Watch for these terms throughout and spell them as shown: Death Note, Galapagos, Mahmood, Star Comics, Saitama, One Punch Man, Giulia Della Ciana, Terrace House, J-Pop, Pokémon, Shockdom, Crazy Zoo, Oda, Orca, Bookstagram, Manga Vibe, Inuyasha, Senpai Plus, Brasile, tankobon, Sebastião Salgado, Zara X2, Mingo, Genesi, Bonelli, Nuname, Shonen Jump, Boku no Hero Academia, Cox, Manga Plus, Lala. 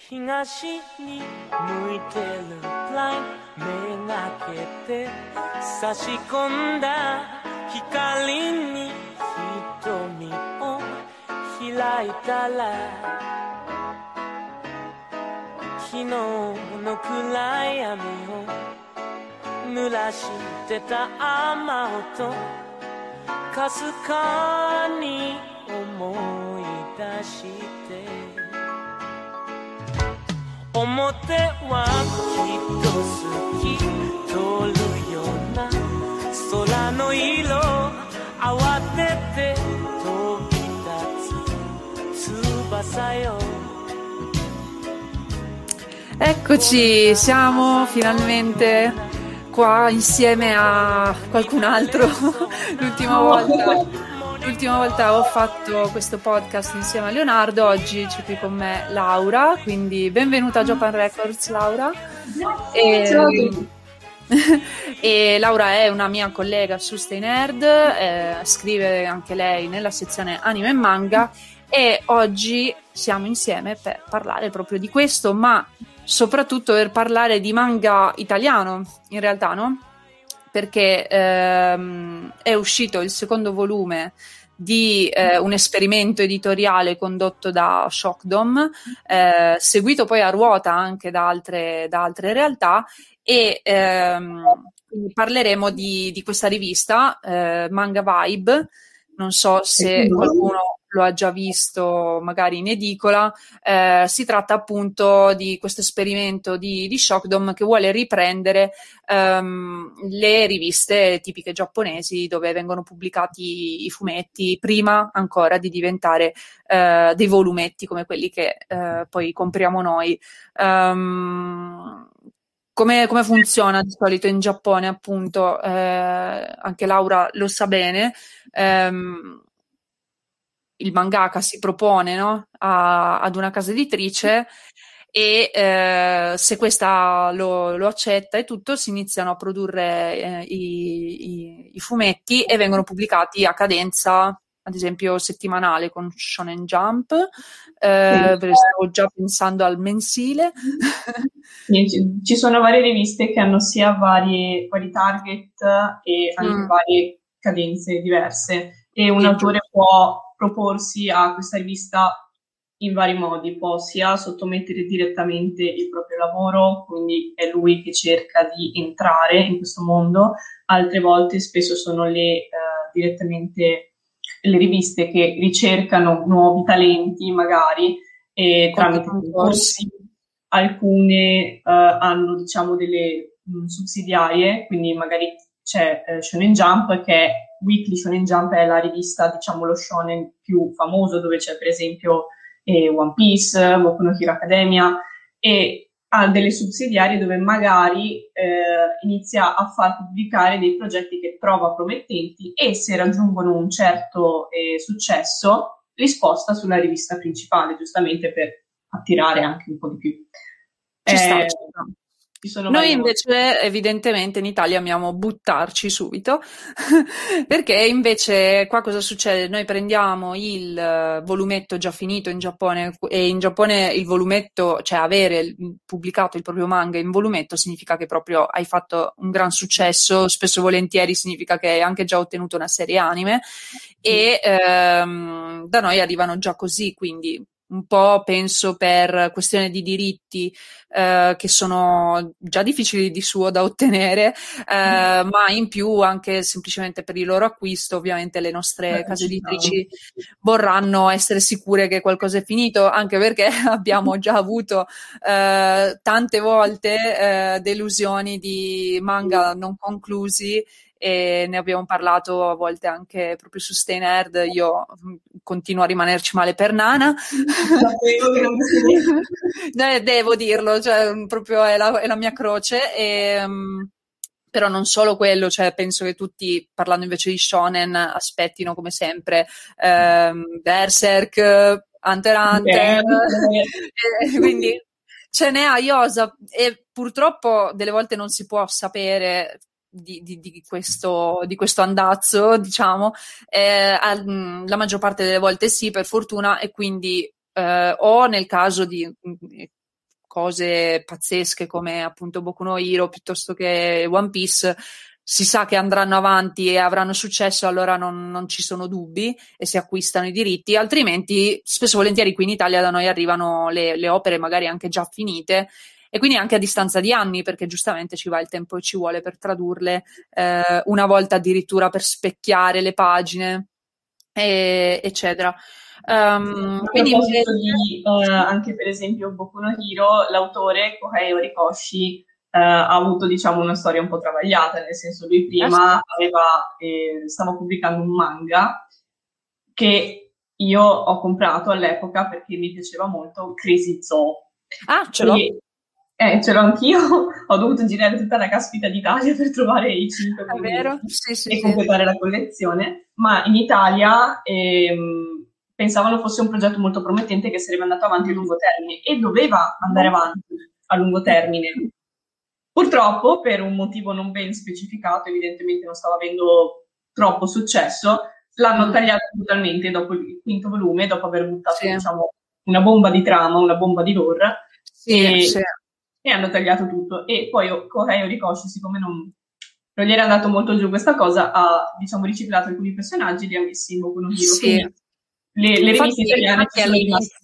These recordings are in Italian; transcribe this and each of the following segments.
東に向いてるブライン目がけて差し込んだ光に瞳を開いたら昨日の暗闇を濡らしてた雨音かすかに思い出して Eccoci, siamo finalmente qua insieme a qualcun altro. L'ultima volta ho fatto questo podcast insieme a Leonardo, oggi c'è qui con me Laura, quindi benvenuta a Japan Records, Laura. E Laura è una mia collega su Stay Nerd, scrive anche lei nella sezione anime e manga, e oggi siamo insieme per parlare proprio di questo, ma soprattutto per parlare di manga italiano, in realtà, no? Perché è uscito il secondo volume di un esperimento editoriale condotto da Shockdom, seguito poi a ruota anche da altre realtà, e parleremo di questa rivista, Manga Vibe. Non so se qualcuno lo ha già visto magari in edicola. Si tratta appunto di questo esperimento di Shockdom che vuole riprendere le riviste tipiche giapponesi dove vengono pubblicati i fumetti prima ancora di diventare dei volumetti come quelli che poi compriamo noi. Come funziona di solito in Giappone, appunto, anche Laura lo sa bene, il mangaka si propone, no, ad una casa editrice e se questa lo accetta e tutto, si iniziano a produrre i fumetti e vengono pubblicati a cadenza, ad esempio settimanale con Shonen Jump, stavo già pensando al mensile. Ci sono varie riviste che hanno sia vari target e hanno varie cadenze diverse, e un autore può proporsi a questa rivista in vari modi, può sia sottomettere direttamente il proprio lavoro, quindi è lui che cerca di entrare in questo mondo, altre volte spesso sono direttamente le riviste che ricercano nuovi talenti magari tramite concorsi, alcune hanno delle sussidiarie, quindi magari c'è Shonen Jump che è Weekly Shonen Jump, è la rivista, diciamo, lo shonen più famoso, dove c'è per esempio One Piece, Boku no Hero Academia, e ha delle sussidiarie dove magari inizia a far pubblicare dei progetti che trova promettenti e se raggiungono un certo successo li sposta sulla rivista principale, giustamente per attirare anche un po' di più. Ci sta. Noi invece evidentemente in Italia amiamo buttarci subito perché invece qua cosa succede? Noi prendiamo il volumetto già finito in Giappone, e in Giappone il volumetto, cioè avere pubblicato il proprio manga in volumetto significa che proprio hai fatto un gran successo, spesso volentieri significa che hai anche già ottenuto una serie anime, e da noi arrivano già così, quindi un po' penso per questione di diritti che sono già difficili di suo da ottenere, ma in più anche semplicemente per il loro acquisto, ovviamente le nostre case editrici vorranno essere sicure che qualcosa è finito, anche perché abbiamo già avuto tante volte delusioni di manga non conclusi, e ne abbiamo parlato a volte anche proprio su Stay Nerd. Io continua a rimanerci male per Nana. Devo dirlo, cioè, proprio è la mia croce. E, però non solo quello, cioè penso che tutti, parlando invece di shonen, aspettino come sempre Berserk, Hunter x Hunter, quindi ce n'è a iosa, e purtroppo delle volte non si può sapere di questo andazzo, diciamo, la maggior parte delle volte sì, per fortuna, e quindi o nel caso di cose pazzesche come appunto Boku no Hero piuttosto che One Piece, si sa che andranno avanti e avranno successo, allora non ci sono dubbi e si acquistano i diritti, altrimenti spesso volentieri qui in Italia da noi arrivano le opere magari anche già finite, e quindi anche a distanza di anni, perché giustamente ci va il tempo e ci vuole per tradurle, una volta addirittura per specchiare le pagine, eccetera. Quindi anche per esempio Boku no Hero, l'autore Kohei Horikoshi ha avuto, diciamo, una storia un po' travagliata, nel senso lui prima stava pubblicando un manga che io ho comprato all'epoca perché mi piaceva molto, Crazy Zoo. Ce l'ho anch'io, ho dovuto girare tutta la caspita d'Italia per trovare i 5 e completare la collezione, ma in Italia pensavano fosse un progetto molto promettente che sarebbe andato avanti a lungo termine, e doveva andare avanti a lungo termine. Purtroppo, per un motivo non ben specificato, evidentemente non stava avendo troppo successo, l'hanno tagliato totalmente dopo il quinto volume, dopo aver buttato diciamo, una bomba di trama, una bomba di lore, e hanno tagliato tutto. E poi Kohei Horikoshi, siccome non gli era andato molto giù questa cosa, ha, diciamo, riciclato alcuni personaggi, li ha messi in Boku no Hero. Le riviste italiane sono rimaste.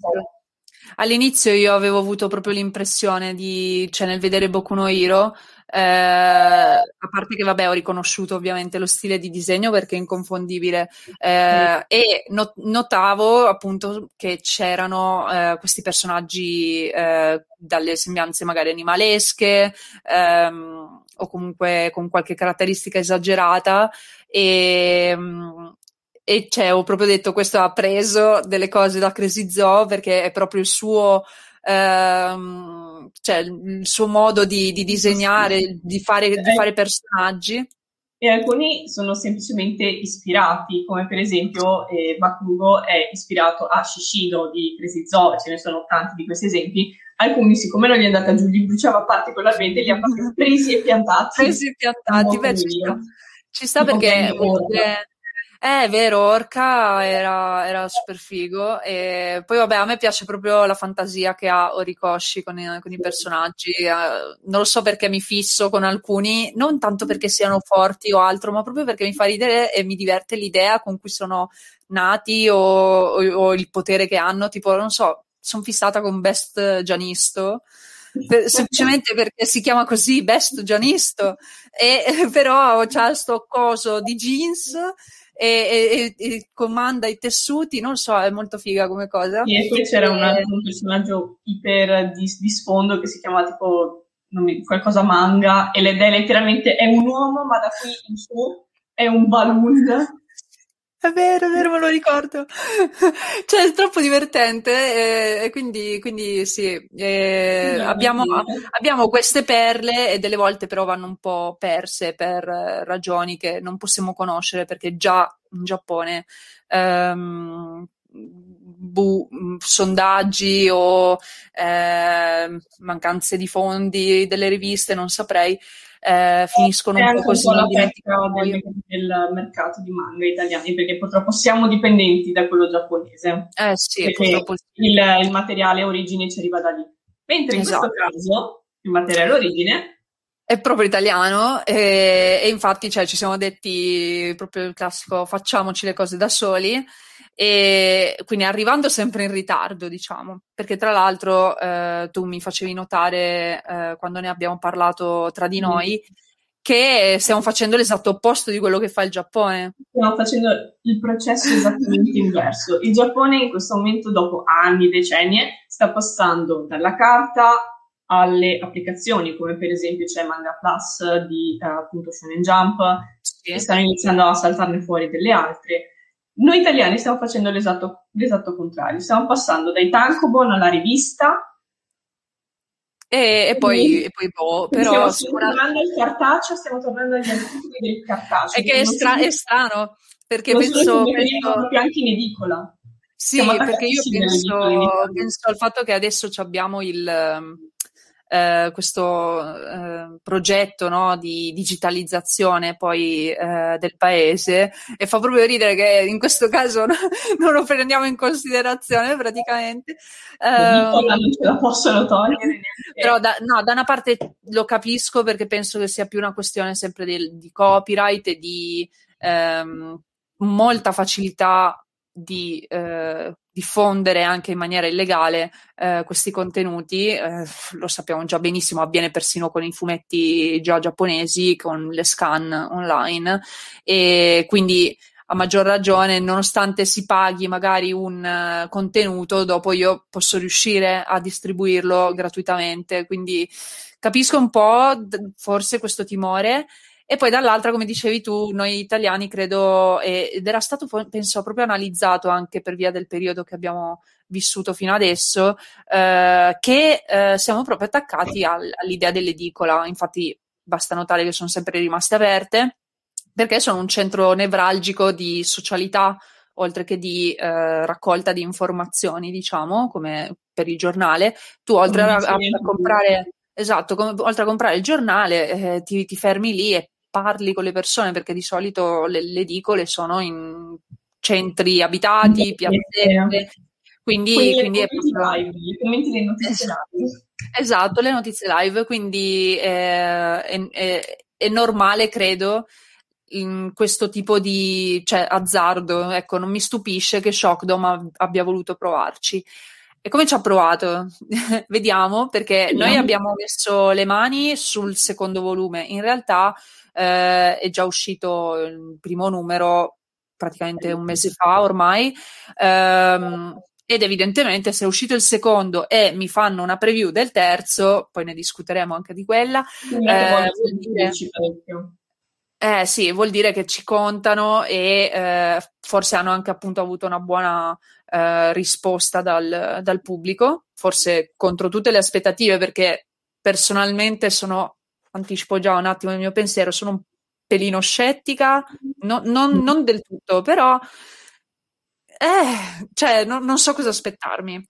All'inizio io avevo avuto proprio l'impressione di, cioè nel vedere Boku no Hero, a parte che vabbè ho riconosciuto ovviamente lo stile di disegno perché è inconfondibile, e notavo appunto che c'erano questi personaggi dalle sembianze magari animalesche, o comunque con qualche caratteristica esagerata, e cioè, ho proprio detto, questo ha preso delle cose da Crazy Zoo, perché è proprio il suo cioè il suo modo di disegnare, di fare personaggi, e alcuni sono semplicemente ispirati, come per esempio Bakugo è ispirato a Shishido di Crazy Zoo, ce ne sono tanti di questi esempi. Alcuni, siccome non gli è andata giù, li bruciava particolarmente, li ha presi e piantati. Beh, ci sta perché è vero, Orca era super figo, e poi vabbè, a me piace proprio la fantasia che ha Horikoshi con i personaggi, non lo so perché mi fisso con alcuni, non tanto perché siano forti o altro, ma proprio perché mi fa ridere e mi diverte l'idea con cui sono nati o il potere che hanno, tipo, non so, sono fissata con Best Jeanist, semplicemente perché si chiama così, Best Jeanist, e però c'ha sto coso di jeans e comanda i tessuti, non so, è molto figa come cosa. E poi c'era un personaggio iper di sfondo che si chiama tipo qualcosa manga, ed è letteralmente è un uomo, ma da qui in su è un balloon. È vero, me lo ricordo. Cioè, è troppo divertente, e quindi sì, abbiamo queste perle, e delle volte però vanno un po' perse per ragioni che non possiamo conoscere, perché già in Giappone sondaggi o mancanze di fondi delle riviste, non saprei, finiscono un po' così del mercato di manga italiani, perché purtroppo siamo dipendenti da quello giapponese, purtroppo sì. Il materiale origine ci arriva da lì, mentre in questo caso il materiale origine è proprio italiano, e infatti, cioè, ci siamo detti proprio il classico facciamoci le cose da soli, e quindi arrivando sempre in ritardo, diciamo, perché tra l'altro tu mi facevi notare quando ne abbiamo parlato tra di noi che stiamo facendo l'esatto opposto di quello che fa il Giappone. Stiamo facendo il processo esattamente inverso. Il Giappone in questo momento, dopo anni, decenni, sta passando dalla carta alle applicazioni, come per esempio c'è Manga Plus di appunto Shonen Jump, che stanno iniziando a saltarne fuori delle altre. Noi italiani stiamo facendo l'esatto contrario, stiamo passando dai tankobon alla rivista e poi boh, però stiamo tornando al cartaceo, stiamo tornando agli articoli del cartaceo. È che è strano, perché penso anche in edicola. Sì, perché io penso al fatto che adesso abbiamo questo progetto, no, di digitalizzazione poi del paese, e fa proprio ridere che in questo caso non lo prendiamo in considerazione praticamente. Non ce la possono togliere. Però da una parte lo capisco, perché penso che sia più una questione sempre di copyright e di molta facilità di diffondere anche in maniera illegale questi contenuti. Lo sappiamo già benissimo, avviene persino con i fumetti già giapponesi, con le scan online, e quindi a maggior ragione, nonostante si paghi magari un contenuto, dopo io posso riuscire a distribuirlo gratuitamente, quindi capisco un po' forse questo timore. E poi dall'altra, come dicevi tu, noi italiani credo, ed era stato penso proprio analizzato anche per via del periodo che abbiamo vissuto fino adesso, che siamo proprio attaccati all'idea dell'edicola. Infatti basta notare che sono sempre rimaste aperte, perché sono un centro nevralgico di socialità, oltre che di raccolta di informazioni, diciamo, come per il giornale. Tu oltre a comprare... Esatto, oltre a comprare il giornale ti fermi lì e parli con le persone, perché di solito le edicole sono in centri abitati, piazzette, quindi è proprio... live, le notizie live. Esatto, le notizie live, quindi è normale, credo, in questo tipo di azzardo. Ecco, non mi stupisce che Shockdom abbia voluto provarci. E come ci ha provato? Vediamo, perché noi abbiamo messo le mani sul secondo volume. In realtà è già uscito il primo numero praticamente un mese fa ormai, ed evidentemente se è uscito il secondo e mi fanno una preview del terzo, poi ne discuteremo anche di quella. Sì, vuol dire che ci contano e forse hanno anche appunto avuto una buona risposta dal pubblico, forse contro tutte le aspettative, perché personalmente anticipo già un attimo il mio pensiero, sono un pelino scettica, non del tutto, però non so cosa aspettarmi.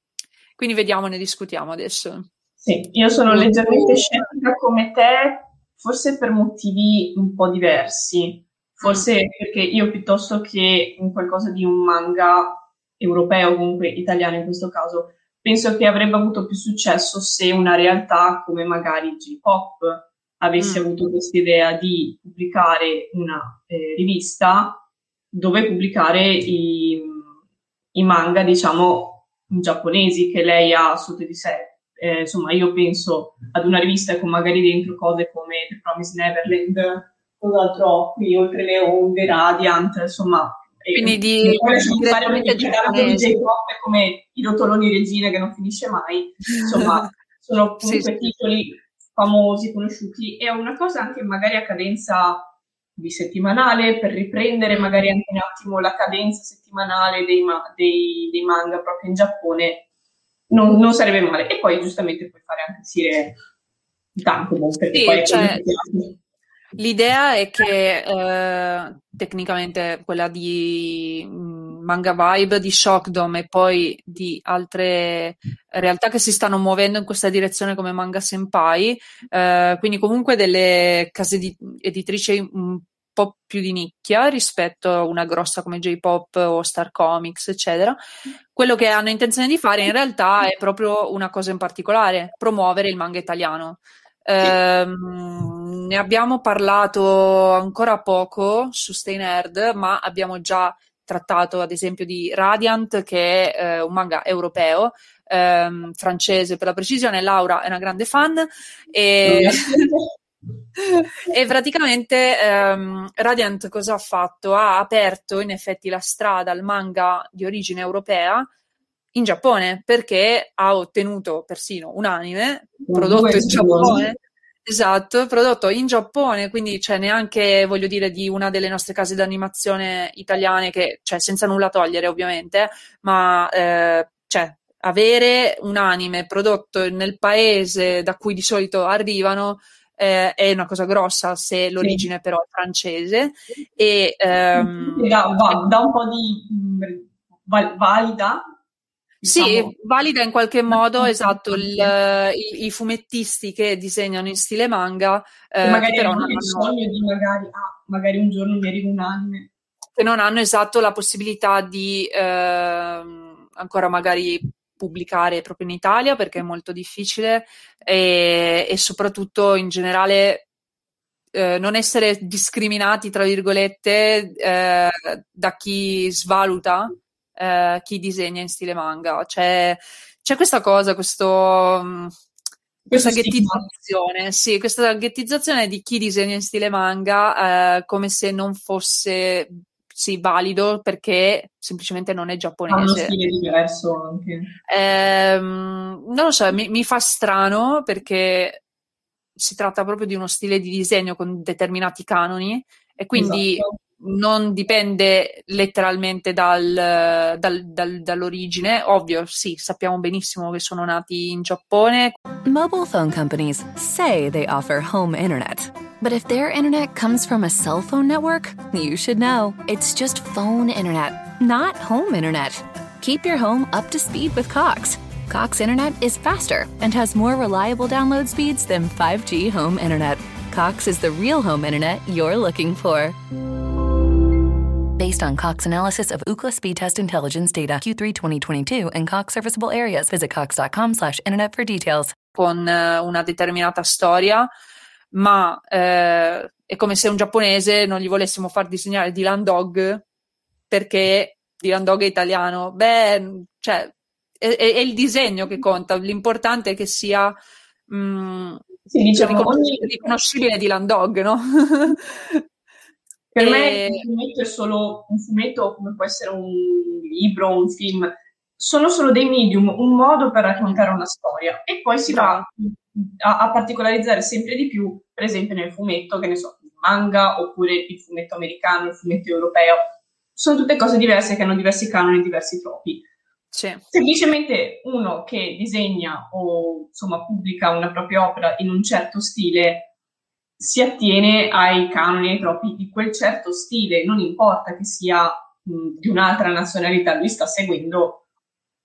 Quindi vediamo, ne discutiamo adesso. Sì, io sono leggermente scettica come te, forse per motivi un po' diversi, forse perché io, piuttosto che in qualcosa di un manga europeo, comunque italiano in questo caso, penso che avrebbe avuto più successo se una realtà come magari J-Pop avesse avuto questa idea di pubblicare una rivista dove pubblicare i manga, diciamo, giapponesi che lei ha sotto di sé. Insomma, io penso ad una rivista con magari dentro cose come The Promised Neverland, cos'altro qui, Oltre le Onde, Radiant, insomma. Quindi J-Pop come i rotoloni regina che non finisce mai, insomma, sono comunque titoli famosi, conosciuti, e una cosa anche magari a cadenza bisettimanale, per riprendere magari anche un attimo la cadenza settimanale dei manga proprio in Giappone. Non sarebbe male. E poi giustamente puoi fare anche uscire tanto, perché poi l'idea è che tecnicamente quella di Manga Vibe, di Shockdom e poi di altre realtà che si stanno muovendo in questa direzione come Manga Senpai, quindi comunque delle case editrici un po' più di nicchia rispetto a una grossa come J-Pop o Star Comics, eccetera. Quello che hanno intenzione di fare in realtà è proprio una cosa in particolare: promuovere il manga italiano. Ne abbiamo parlato ancora poco su Stay Nerd, ma abbiamo già trattato ad esempio di Radiant, che è un manga europeo, francese per la precisione. Laura è una grande fan e... E praticamente Radiant cosa ha fatto? Ha aperto in effetti la strada al manga di origine europea in Giappone, perché ha ottenuto persino un anime prodotto in Giappone Esatto, prodotto in Giappone, quindi c'è neanche, voglio dire, di una delle nostre case d'animazione italiane che, cioè, senza nulla togliere ovviamente, ma cioè, avere un anime prodotto nel paese da cui di solito arrivano è una cosa grossa se l'origine però è francese e dà un po' di valida. Sì, valida in qualche modo, esatto, i fumettisti che disegnano in stile manga. Magari però hanno il sogno di magari un giorno mi arriva un anime. Che non hanno, esatto, la possibilità di ancora magari pubblicare proprio in Italia, perché è molto difficile, e soprattutto in generale non essere discriminati, tra virgolette, da chi svaluta. Chi disegna in stile manga, c'è questa cosa, questa ghettizzazione, sì, questa ghettizzazione di chi disegna in stile manga come se non fosse, sì, valido, perché semplicemente non è giapponese. Ha uno stile diverso anche. Non lo so, mi fa strano, perché si tratta proprio di uno stile di disegno con determinati canoni e quindi esatto. Non dipende letteralmente dall'origine. Ovvio, sì, sappiamo benissimo che sono nati in Giappone. Mobile phone companies say they offer home internet. But if their internet comes from a cell phone network, you should know. It's just phone internet, not home internet. Keep your home up to speed with Cox. Cox internet is faster and has more reliable download speeds than 5G home internet. Cox is the real home internet you're looking for. Based on Cox analysis of Ookla speed test intelligence data Q3 2022 and Cox serviceable areas. Visit cox.com/internet for details. Con una determinata storia, ma è come se un giapponese non gli volessimo far disegnare Dylan Dog, perché Dylan Dog è italiano. Beh, cioè, è il disegno che conta, l'importante è che sia sì, diciamo, riconoscibile Dylan Dog, no? Per me il fumetto è solo un fumetto, come può essere un libro, un film. Sono solo dei medium, un modo per raccontare una storia. E poi si va a particolarizzare sempre di più, per esempio nel fumetto, che ne so, il manga, oppure il fumetto americano, il fumetto europeo. Sono tutte cose diverse che hanno diversi canoni, diversi tropi. C'è. Semplicemente uno che disegna o insomma pubblica una propria opera in un certo stile si attiene ai canoni, ai troppi di quel certo stile, non importa che sia di un'altra nazionalità, lui sta seguendo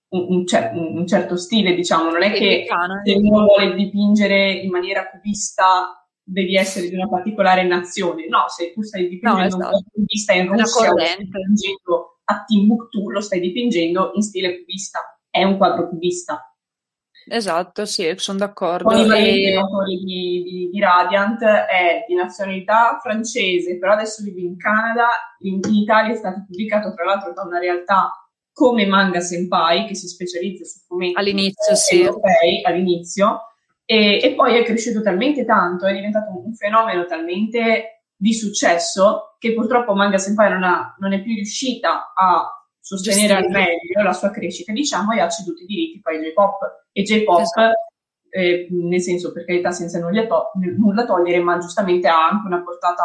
un certo stile, diciamo, non è che se uno vuole dipingere in maniera cubista devi essere di una particolare nazione, no, se tu stai dipingendo un cubista in Russia, a Timbuktu lo stai dipingendo in stile cubista, è un quadro cubista. Esatto, sì, sono d'accordo. Poi il autore di Radiant è di nazionalità francese, però adesso vive in Canada, in Italia è stato pubblicato tra l'altro da una realtà come Manga Senpai, che si specializza su fumetti all'inizio, sì, europei all'inizio, e poi è cresciuto talmente tanto, è diventato un fenomeno talmente di successo che purtroppo Manga Senpai non è più riuscita a sostenere al meglio la sua crescita, diciamo, e ha ceduto i diritti poi J-Pop, esatto. Nel senso, per carità, senza nulla togliere, ma giustamente ha anche una portata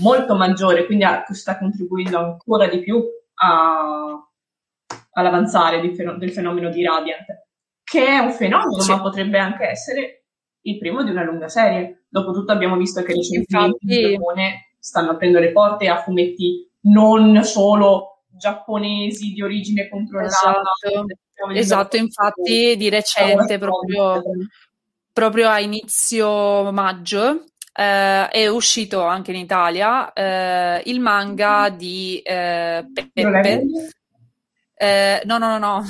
molto maggiore, quindi sta contribuendo ancora di più all'avanzare del fenomeno di Radiant, che è un fenomeno, sì, ma potrebbe anche essere il primo di una lunga serie. Dopotutto abbiamo visto che recentemente in Giappone stanno aprendo le porte a fumetti non solo giapponesi di origine controllata. Esatto, infatti di recente proprio a inizio maggio è uscito anche in Italia il manga di Peppe. No.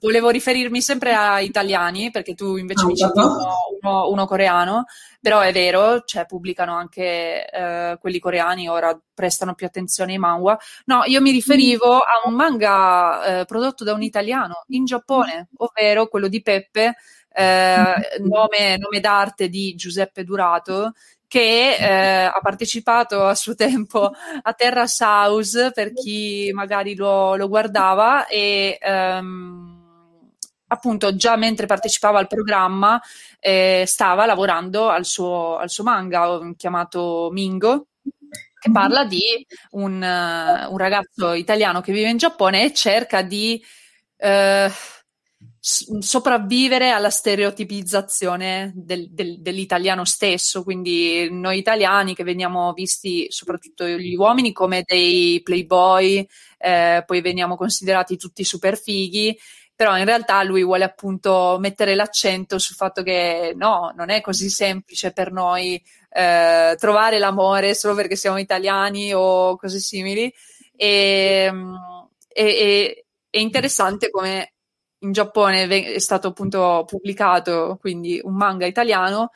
Volevo riferirmi sempre a italiani, perché tu invece mi citi uno coreano, però è vero, cioè pubblicano anche quelli coreani, ora prestano più attenzione ai manhwa. No, io mi riferivo a un manga prodotto da un italiano in Giappone, ovvero quello di Peppe, nome d'arte di Giuseppe Durato, che ha partecipato a suo tempo a Terrace House, per chi magari lo guardava, e appunto già mentre partecipava al programma stava lavorando al suo manga chiamato Mingo, che parla di un ragazzo italiano che vive in Giappone e cerca di sopravvivere alla stereotipizzazione dell'italiano stesso. Quindi noi italiani che veniamo visti, soprattutto gli uomini, come dei playboy, poi veniamo considerati tutti super fighi, però in realtà lui vuole appunto mettere l'accento sul fatto che no, non è così semplice per noi trovare l'amore solo perché siamo italiani o cose simili. E è interessante come in Giappone è stato appunto pubblicato quindi un manga italiano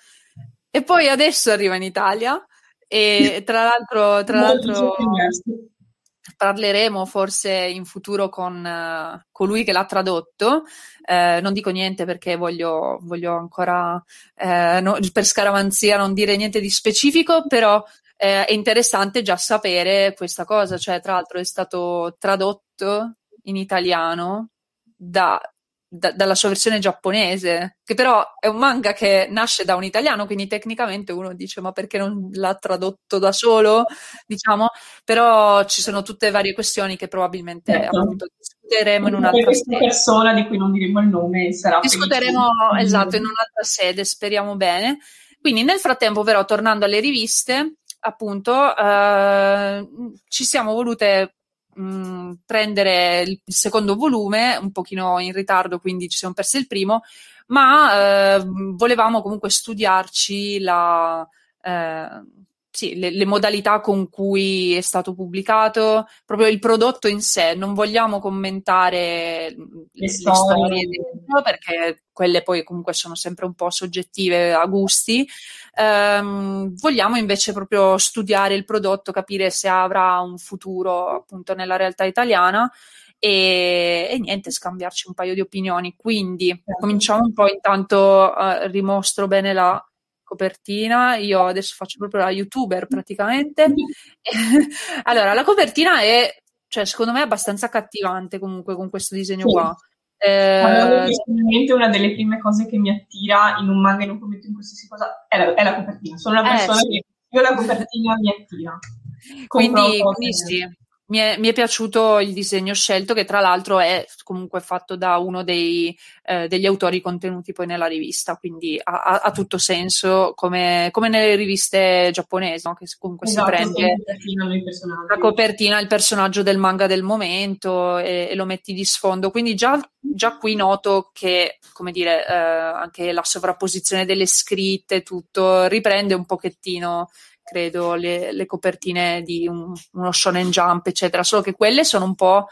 e poi adesso arriva in Italia, e tra l'altro parleremo forse in futuro con colui che l'ha tradotto. Non dico niente perché voglio ancora per scaramanzia non dire niente di specifico, però è interessante già sapere questa cosa, cioè tra l'altro è stato tradotto in italiano dalla sua versione giapponese, che però è un manga che nasce da un italiano, quindi tecnicamente uno dice ma perché non l'ha tradotto da solo, diciamo, però ci sono tutte varie questioni che probabilmente appunto discuteremo in un'altra sede. Persona di cui non diremo il nome sarà discuteremo felice. Esatto, in un'altra sede, speriamo bene. Quindi nel frattempo però, tornando alle riviste, appunto ci siamo volute prendere il secondo volume un pochino in ritardo, quindi ci siamo persi il primo, ma volevamo comunque studiarci le modalità con cui è stato pubblicato, proprio il prodotto in sé. Non vogliamo commentare le storie perché quelle poi comunque sono sempre un po' soggettive a gusti. Vogliamo invece proprio studiare il prodotto, capire se avrà un futuro appunto nella realtà italiana e niente, scambiarci un paio di opinioni. Quindi cominciamo un po', intanto rimostro bene la copertina. Io adesso faccio proprio la youtuber praticamente. Allora, la copertina è, cioè, secondo me è abbastanza accattivante comunque con questo disegno qua. Allora, sicuramente una delle prime cose che mi attira in un manga, in un fumetto, in qualsiasi cosa è la copertina. Sono una persona che io la copertina mi attira. Quindi sì, mi è piaciuto il disegno scelto, che tra l'altro è comunque fatto da uno degli autori contenuti poi nella rivista, quindi ha tutto senso come nelle riviste giapponesi, no? Che comunque si prende la copertina, il personaggio del manga del momento e lo metti di sfondo, quindi già qui noto che, come dire, anche la sovrapposizione delle scritte, tutto riprende un pochettino, credo, le copertine di uno Shonen Jump, eccetera, solo che quelle sono un po'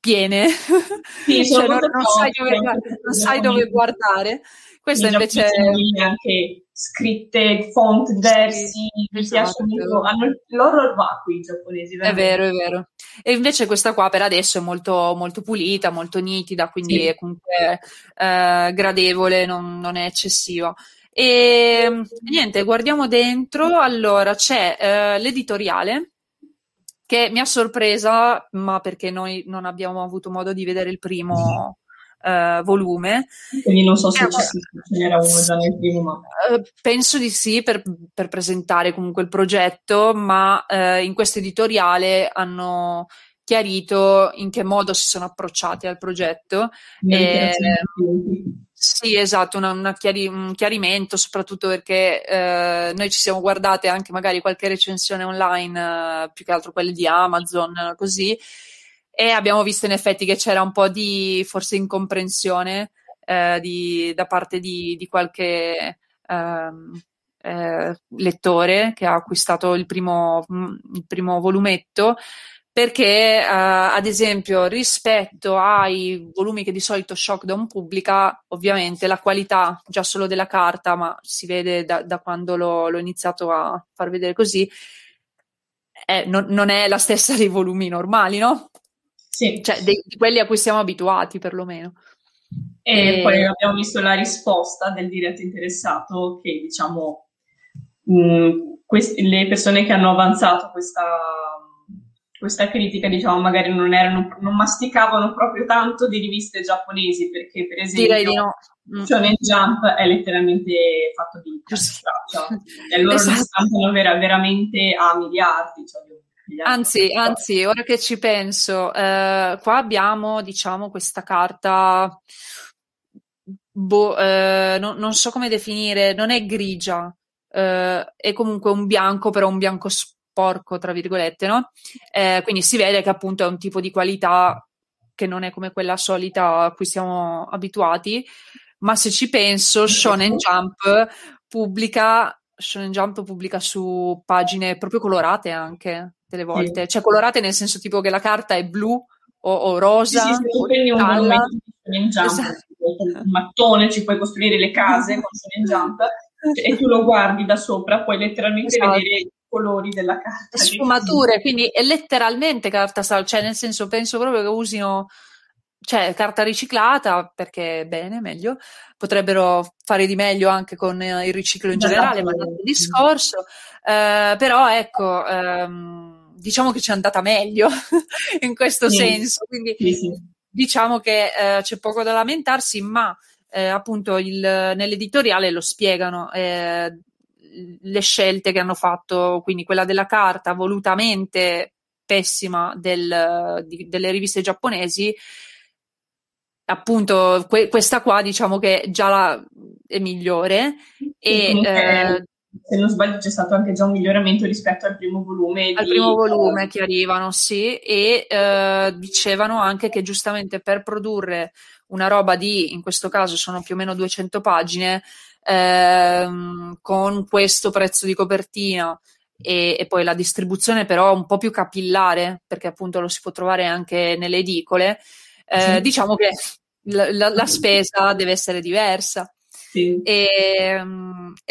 piene, sì, cioè, non sai dove guardare. Questa invece è anche scritte, font diversi, esatto. Mi piacciono, hanno l'horror vacui i giapponesi, veramente. È vero. E invece questa qua per adesso è molto, molto pulita, molto nitida, quindi sì, è comunque gradevole, non è eccessiva. E niente, guardiamo dentro. Allora c'è l'editoriale, che mi ha sorpresa, ma perché noi non abbiamo avuto modo di vedere il primo volume, quindi non so se c'era uno già nel primo, ma penso di sì, per presentare comunque il progetto, ma in questo editoriale hanno chiarito in che modo si sono approcciati al progetto. Sì, esatto, un chiarimento, soprattutto perché noi ci siamo guardate anche magari qualche recensione online, più che altro quelle di Amazon, così, e abbiamo visto in effetti che c'era un po' di forse incomprensione da parte di qualche lettore che ha acquistato il primo volumetto, perché ad esempio rispetto ai volumi che di solito Shockdom pubblica, ovviamente la qualità già solo della carta, ma si vede da quando l'ho iniziato a far vedere così, non è la stessa dei volumi normali, no? Sì. Cioè di quelli a cui siamo abituati, perlomeno. E poi abbiamo visto la risposta del diretto interessato, che diciamo le persone che hanno avanzato questa questa critica, diciamo, magari non masticavano proprio tanto di riviste giapponesi, perché per esempio Shonen Jump è letteralmente fatto di cartaceo, e loro esatto. ne stampano veramente a miliardi, cioè Anzi, ora che ci penso, qua abbiamo, diciamo, questa carta, non so come definire, non è grigia, è comunque un bianco, però un bianco sporco, tra virgolette, no? Quindi si vede che appunto è un tipo di qualità che non è come quella solita a cui siamo abituati, ma se ci penso, Shonen Jump pubblica su pagine proprio colorate anche, delle volte, sì. Cioè colorate nel senso tipo che la carta è blu o rosa. Sì, o un Jump, esatto. Un mattone, ci puoi costruire le case con Shonen Jump e tu lo guardi da sopra, puoi letteralmente esatto. vedere i colori della carta. Sfumature, quindi è letteralmente carta sal, cioè nel senso penso proprio che usino, cioè carta riciclata, perché bene, meglio, potrebbero fare di meglio anche con il riciclo in generale, ma non è il discorso, però ecco, diciamo che ci è andata meglio in questo senso, quindi diciamo che c'è poco da lamentarsi, ma appunto nell'editoriale lo spiegano, le scelte che hanno fatto, quindi quella della carta volutamente pessima delle riviste giapponesi, appunto questa qua diciamo che già è migliore, e se non sbaglio c'è stato anche già un miglioramento rispetto al primo volume che arrivano, sì, e dicevano anche che giustamente per produrre una roba di, in questo caso sono più o meno 200 pagine, con questo prezzo di copertina e poi la distribuzione però un po' più capillare, perché appunto lo si può trovare anche nelle edicole, diciamo che la spesa deve essere diversa, sì. E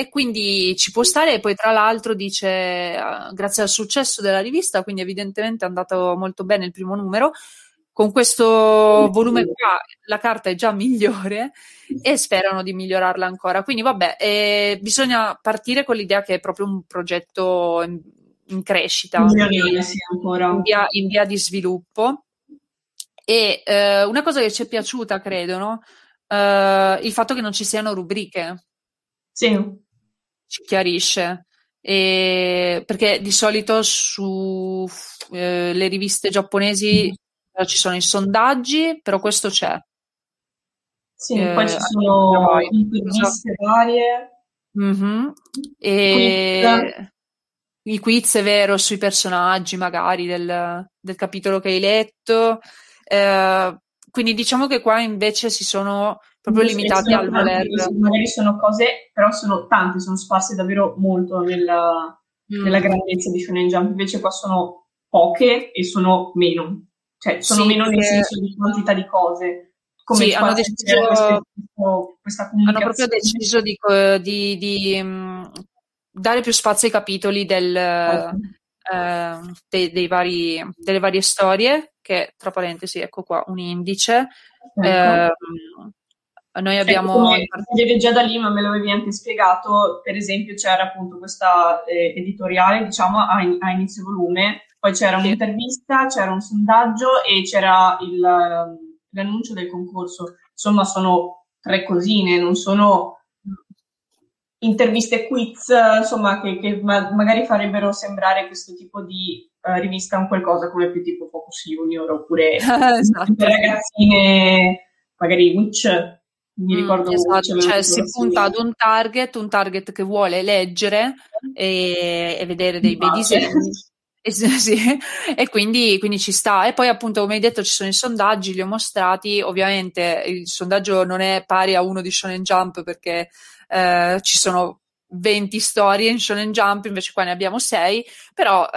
quindi ci può stare. E poi tra l'altro dice, grazie al successo della rivista, quindi evidentemente è andato molto bene il primo numero, con questo volume qua la carta è già migliore e sperano di migliorarla ancora, quindi vabbè, bisogna partire con l'idea che è proprio un progetto in crescita, in via di sviluppo. E una cosa che ci è piaciuta, credo, no? Il fatto che non ci siano rubriche, sì, ci chiarisce, perché di solito su le riviste giapponesi ci sono i sondaggi, però questo c'è, sì, poi ci sono interviste varie, e i quiz, è vero, sui personaggi magari del capitolo che hai letto. Quindi diciamo che qua invece si sono proprio limitati al voler. Magari sono cose, però sono tante, sono sparse davvero molto nella grandezza di Shonen Jump. Invece qua sono poche e sono meno, cioè sono meno nel senso di quantità di cose. Come sì, hanno deciso questa comunicazione. Hanno proprio deciso di dare più spazio ai capitoli delle varie storie, che tra parentesi, ecco qua un indice, noi abbiamo, vedevi già da lì, ma me l'avevi anche spiegato, per esempio c'era appunto questa editoriale, diciamo, a inizio volume, poi c'era un'intervista, c'era un sondaggio e c'era l'annuncio del concorso. Insomma, sono tre cosine, non sono interviste, quiz, insomma, che magari farebbero sembrare questo tipo di rivista un qualcosa come più tipo Focus Junior, oppure esatto. ragazzine, magari Witch, mi ricordo. Esatto, cioè si punta ad un target che vuole leggere e vedere dei bei disegni. Sì. E quindi ci sta. E poi appunto, come hai detto, ci sono i sondaggi, li ho mostrati. Ovviamente il sondaggio non è pari a uno di Shonen Jump, perché ci sono 20 storie in Shonen Jump, invece qua ne abbiamo 6, però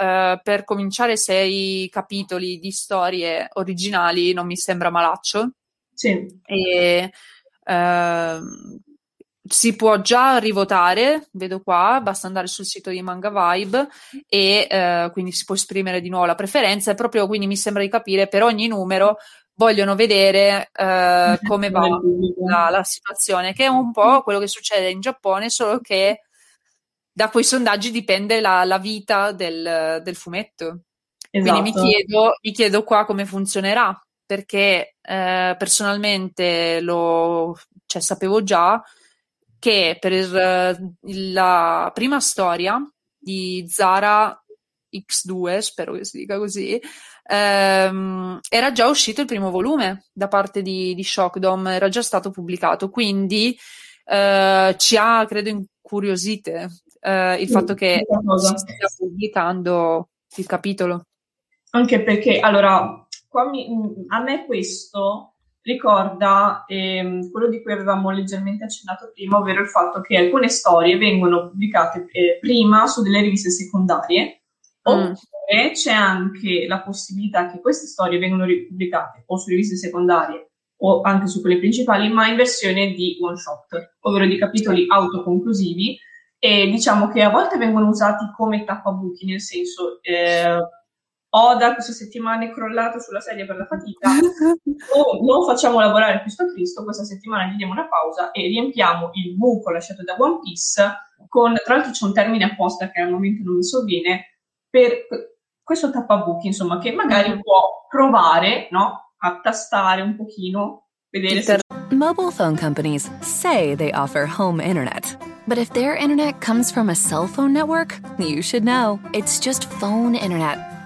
per cominciare 6 capitoli di storie originali non mi sembra malaccio. Sì. E si può già rivotare, vedo qua, basta andare sul sito di Manga Vibe e quindi si può esprimere di nuovo la preferenza, e proprio quindi mi sembra di capire per ogni numero vogliono vedere come va la situazione, che è un po' quello che succede in Giappone, solo che da quei sondaggi dipende la vita del fumetto. Esatto. Quindi mi chiedo qua come funzionerà, perché personalmente sapevo già che per la prima storia di Zara X2, spero che si dica così, era già uscito il primo volume da parte di Shockdom, era già stato pubblicato, quindi ci ha, credo, incuriosite il fatto che si stia pubblicando il capitolo. Anche perché, allora, a me questo ricorda quello di cui avevamo leggermente accennato prima, ovvero il fatto che alcune storie vengono pubblicate prima su delle riviste secondarie, oppure c'è anche la possibilità che queste storie vengano pubblicate o su riviste secondarie o anche su quelle principali, ma in versione di one shot, ovvero di capitoli autoconclusivi, e diciamo che a volte vengono usati come tappabuchi, nel senso Oda questa settimana è crollato sulla sedia per la fatica, o non facciamo lavorare Cristo, questa settimana gli diamo una pausa e riempiamo il buco lasciato da One Piece con, tra l'altro c'è un termine apposta che al momento non mi sovviene, per questo tappabuchi, insomma, che magari può provare, no, a tastare un pochino, vedere se... Mobile phone companies say they offer home internet. But if their internet comes from a cell phone network, you should know. It's just phone internet,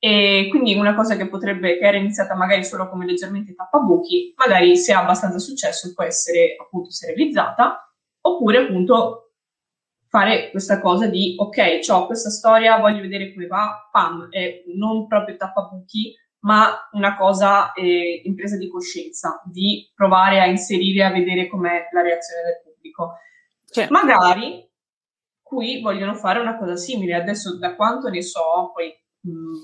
e quindi una cosa che era iniziata magari solo come leggermente tappabuchi, magari se ha abbastanza successo può essere appunto serializzata, oppure appunto fare questa cosa di ok, c'ho questa storia, voglio vedere come va, pam, non proprio tappabuchi, ma una cosa in presa di coscienza, di provare a inserire, a vedere com'è la reazione del pubblico. Certo. Magari qui vogliono fare una cosa simile, adesso da quanto ne so, poi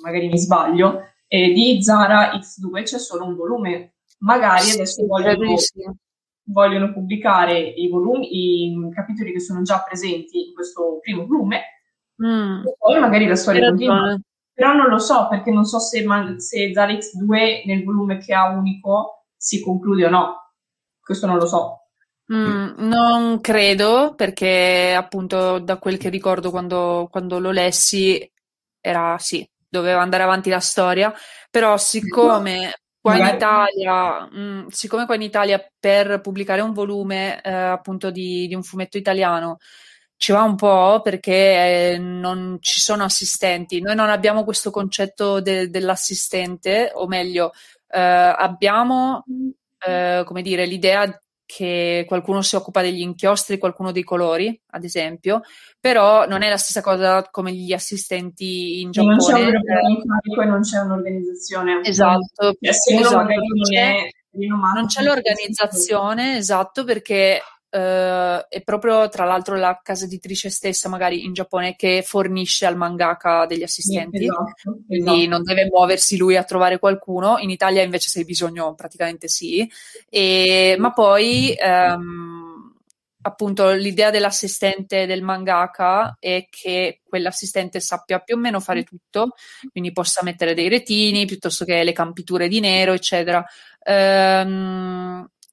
magari mi sbaglio, di Zara X2 c'è solo un volume, magari adesso vogliono pubblicare i volumi, i capitoli che sono già presenti in questo primo volume, e poi magari la storia continua. Però non lo so, perché non so se Zara X2 nel volume che ha unico si conclude o no. Questo non lo so. Non credo, perché appunto da quel che ricordo quando lo lessi era sì, doveva andare avanti la storia, però siccome qua in Italia per pubblicare un volume appunto di un fumetto italiano ci va un po', perché non ci sono assistenti. Noi non abbiamo questo concetto dell'assistente, o meglio, abbiamo l'idea che qualcuno si occupa degli inchiostri, qualcuno dei colori, ad esempio, però non è la stessa cosa come gli assistenti in Giappone. Non c'è un organico e non c'è un'organizzazione. Esatto. Non c'è l'organizzazione, esatto, perché... è proprio, tra l'altro, la casa editrice stessa magari in Giappone che fornisce al mangaka degli assistenti, esatto, quindi non deve muoversi lui a trovare qualcuno. In Italia invece se hai bisogno praticamente sì, ma poi appunto l'idea dell'assistente del mangaka è che quell'assistente sappia più o meno fare tutto, quindi possa mettere dei retini piuttosto che le campiture di nero, eccetera.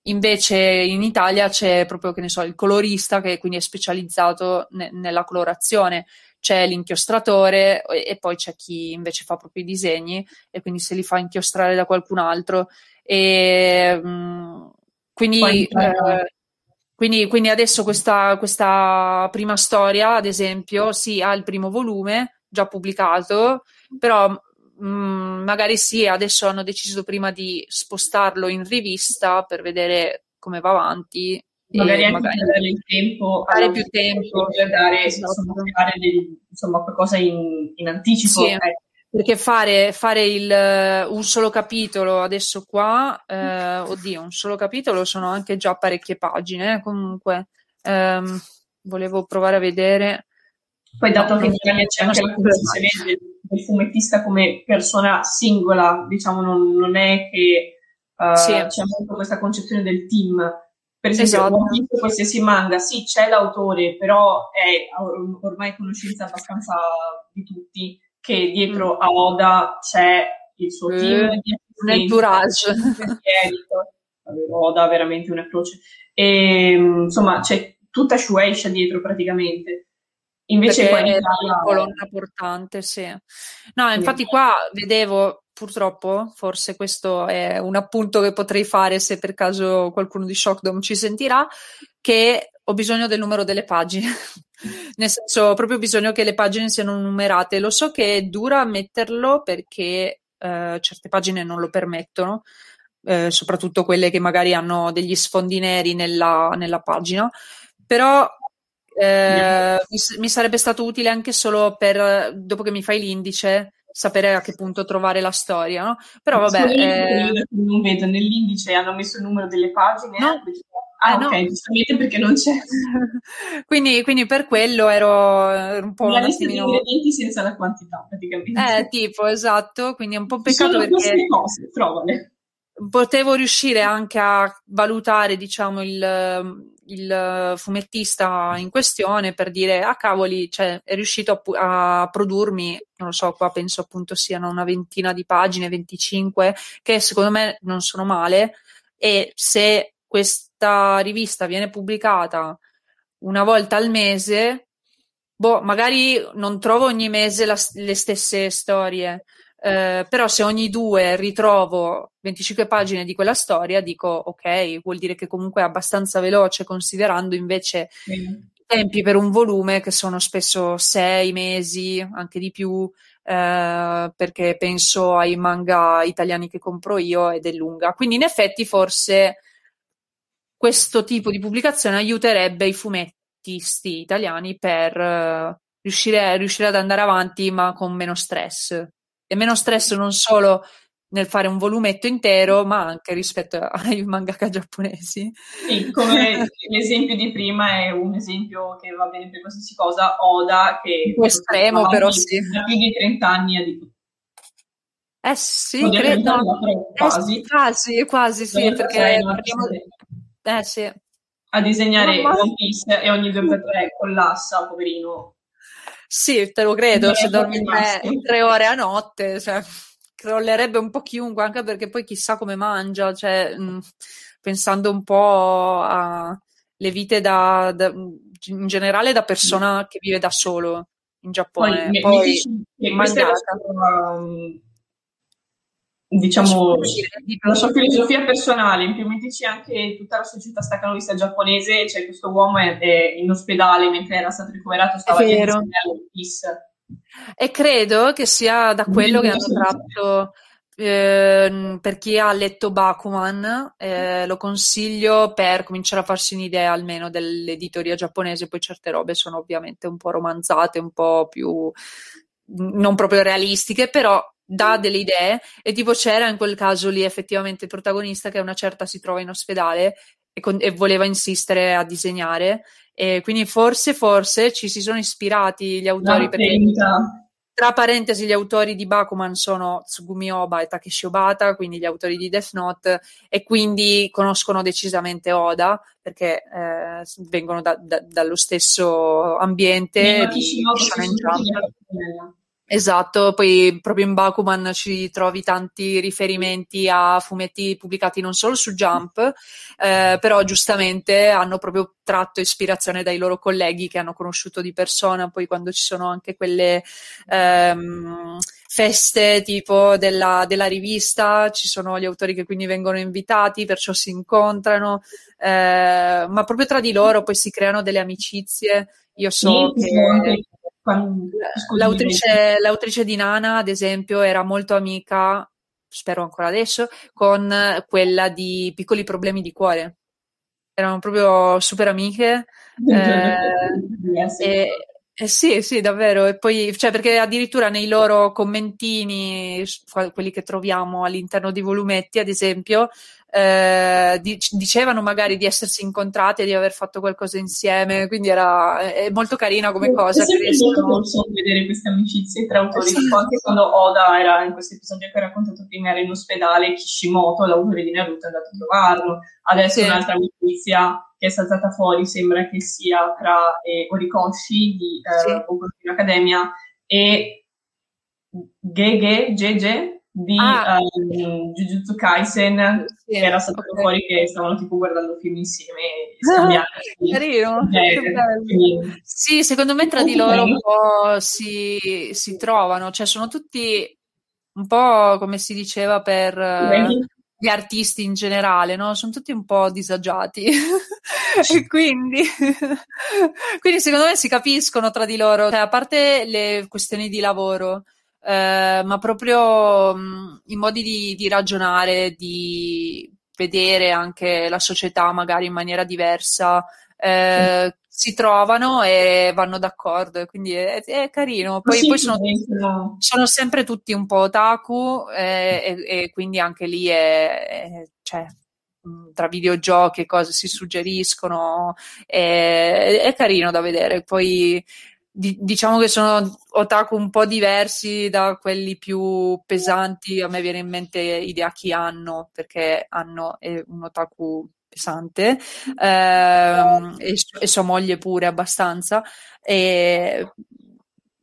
Invece in Italia c'è proprio, che ne so, il colorista, che quindi è specializzato nella colorazione, c'è l'inchiostratore e poi c'è chi invece fa proprio i disegni e quindi se li fa inchiostrare da qualcun altro. Quindi adesso questa prima storia, ad esempio, sì, ha il primo volume già pubblicato, però... magari sì, adesso hanno deciso prima di spostarlo in rivista per vedere come va avanti, magari anche per dare il tempo, fare più tempo per dare, insomma, qualcosa in anticipo, sì, perché fare un solo capitolo adesso qua, un solo capitolo sono anche già parecchie pagine, comunque volevo provare a vedere. Poi dato che c'è anche la concezione del fumettista come persona singola, diciamo, non è che c'è molto questa concezione del team, Per esempio, esatto. Qualsiasi manga, sì, c'è l'autore, però è ormai conoscenza abbastanza di tutti che dietro a Oda c'è il suo team, un entourage. Oda veramente una croce. E, insomma, c'è tutta Shueisha dietro praticamente. Invece qua in Italia... la colonna portante, sì. No, infatti qua vedevo, purtroppo, forse questo è un appunto che potrei fare se per caso qualcuno di Shockdom ci sentirà, che ho bisogno del numero delle pagine. Nel senso, ho proprio bisogno che le pagine siano numerate. Lo so che è dura metterlo perché certe pagine non lo permettono, soprattutto quelle che magari hanno degli sfondi neri nella pagina, però... mi sarebbe stato utile anche solo per, dopo che mi fai l'indice, sapere a che punto trovare la storia, no? Però vabbè, non vedo nell'indice, hanno messo il numero delle pagine, no? Ok, giustamente, no, perché non c'è. quindi per quello ero un po' la lista di ingredienti senza la quantità, praticamente. Tipo, esatto, quindi è un po' un peccato perché queste cose, trovale. Potevo riuscire anche a valutare, diciamo, il fumettista in questione per dire, ah cavoli, cioè, è riuscito a produrmi, non lo so, qua penso appunto siano una ventina di pagine, 25, che secondo me non sono male, e se questa rivista viene pubblicata una volta al mese, magari non trovo ogni mese le stesse storie. Però se ogni due ritrovo 25 pagine di quella storia, dico ok, vuol dire che comunque è abbastanza veloce, considerando invece i tempi per un volume che sono spesso 6 mesi, anche di più, perché penso ai manga italiani che compro io ed è lunga, quindi in effetti forse questo tipo di pubblicazione aiuterebbe i fumettisti italiani per riuscire ad andare avanti ma con meno stress. E meno stress non solo nel fare un volumetto intero, ma anche rispetto ai mangaka giapponesi. Sì, come l'esempio di prima è un esempio che va bene per qualsiasi cosa, Oda, che... estremo, però sì. Da più di 30 anni ha detto. Sì, credo. Quasi. Quasi, sì, perché... sì. A disegnare One Piece e ogni 2x3 collassa, poverino. Sì, te lo credo, se dormi 3 ore a notte, cioè, crollerebbe un po' chiunque, anche perché poi chissà come mangia, cioè, pensando un po' alle vite in generale da persona che vive da solo in Giappone. Poi diciamo la sua filosofia personale, in più mi dici anche tutta la società staccanovista giapponese, cioè questo uomo è in ospedale mentre era stato ricoverato, stava in peace. E credo che sia da quello che hanno tratto, per chi ha letto Bakuman, lo consiglio per cominciare a farsi un'idea almeno dell'editoria giapponese, poi certe robe sono ovviamente un po' romanzate, un po' più non proprio realistiche, però dà delle idee, e tipo c'era in quel caso lì effettivamente il protagonista che a una certa si trova in ospedale e voleva insistere a disegnare, e quindi forse ci si sono ispirati gli autori, perché tra parentesi gli autori di Bakuman sono Tsugumi Oba e Takeshi Obata, quindi gli autori di Death Note, e quindi conoscono decisamente Oda perché vengono dallo stesso ambiente di Shonen Jump. Esatto, poi proprio in Bakuman ci trovi tanti riferimenti a fumetti pubblicati non solo su Jump, però giustamente hanno proprio tratto ispirazione dai loro colleghi che hanno conosciuto di persona, poi quando ci sono anche quelle feste tipo della rivista, ci sono gli autori che quindi vengono invitati, perciò si incontrano, ma proprio tra di loro poi si creano delle amicizie. Io so che... L'autrice di Nana, ad esempio, era molto amica, spero ancora adesso, con quella di Piccoli Problemi di Cuore. Erano proprio super amiche. Sì, davvero. E poi, cioè, perché addirittura nei loro commentini, quelli che troviamo all'interno dei volumetti, ad esempio, dicevano magari di essersi incontrate, di aver fatto qualcosa insieme, quindi è molto carina come cosa. È sempre molto consono vedere queste amicizie tra autori, sì. Anche quando Oda era in questo episodio che ho raccontato prima, era in ospedale, Kishimoto, l'autore di Naruto, è andato a trovarlo. Adesso sì. Un'altra amicizia che è saltata fuori sembra che sia tra Horikoshi di Boku no Hero Academia e Gege di Jujutsu Kaisen, sì, che era stato fuori che stavano tipo guardando film insieme carino, sì, secondo me tra di loro un po' si trovano, cioè sono tutti un po' come si diceva per gli artisti in generale, no? Sono tutti un po' disagiati e quindi secondo me si capiscono tra di loro, cioè, a parte le questioni di lavoro, ma proprio i modi di ragionare, di vedere anche la società magari in maniera diversa, si trovano e vanno d'accordo, e quindi è carino. Poi sono sempre tutti un po' otaku, e quindi anche lì cioè, tra videogiochi e cose si suggeriscono, è carino da vedere. Poi diciamo che sono otaku un po' diversi da quelli più pesanti. A me viene in mente idea chi hanno, perché hanno è un otaku pesante, e sua moglie pure abbastanza, e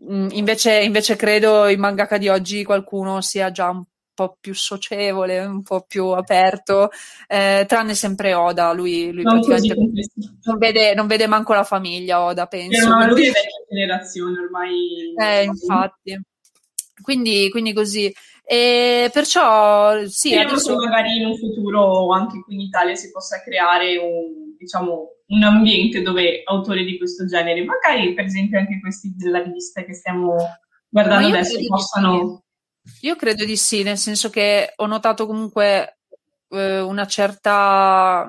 invece credo i mangaka di oggi qualcuno sia già un po' più socievole, un po' più aperto, tranne sempre Oda, lui non praticamente non vede manco la famiglia, Oda, penso. Lui è vecchia generazione ormai. Infatti. Quindi così. E perciò sì, adesso magari in un futuro anche qui in Italia si possa creare un ambiente dove autori di questo genere, magari per esempio anche questi della rivista che stiamo guardando adesso possano... Io credo di sì, nel senso che ho notato comunque un certo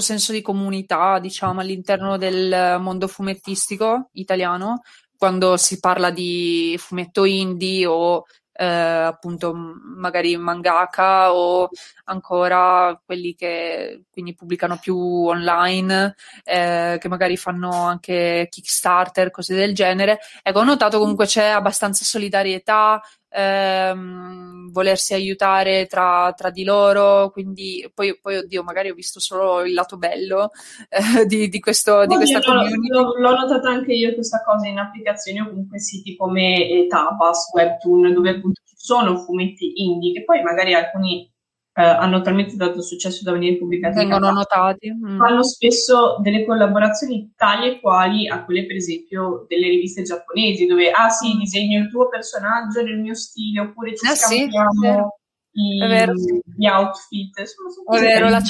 senso di comunità, diciamo, all'interno del mondo fumettistico italiano, quando si parla di fumetto indie o appunto magari mangaka o ancora quelli che quindi pubblicano più online, che magari fanno anche Kickstarter, cose del genere. Ecco, ho notato comunque c'è abbastanza solidarietà, volersi aiutare tra di loro, quindi poi oddio, magari ho visto solo il lato bello di questa community. L'ho notata anche io questa cosa in applicazioni o comunque siti come Tapas, Webtoon, dove appunto ci sono fumetti indie che poi magari alcuni hanno talmente dato successo da venire pubblicati, vengono notati, fanno spesso delle collaborazioni tali e quali a quelle per esempio delle riviste giapponesi, dove disegno il tuo personaggio nel mio stile, oppure ci scambiamo gli outfit, è vero, le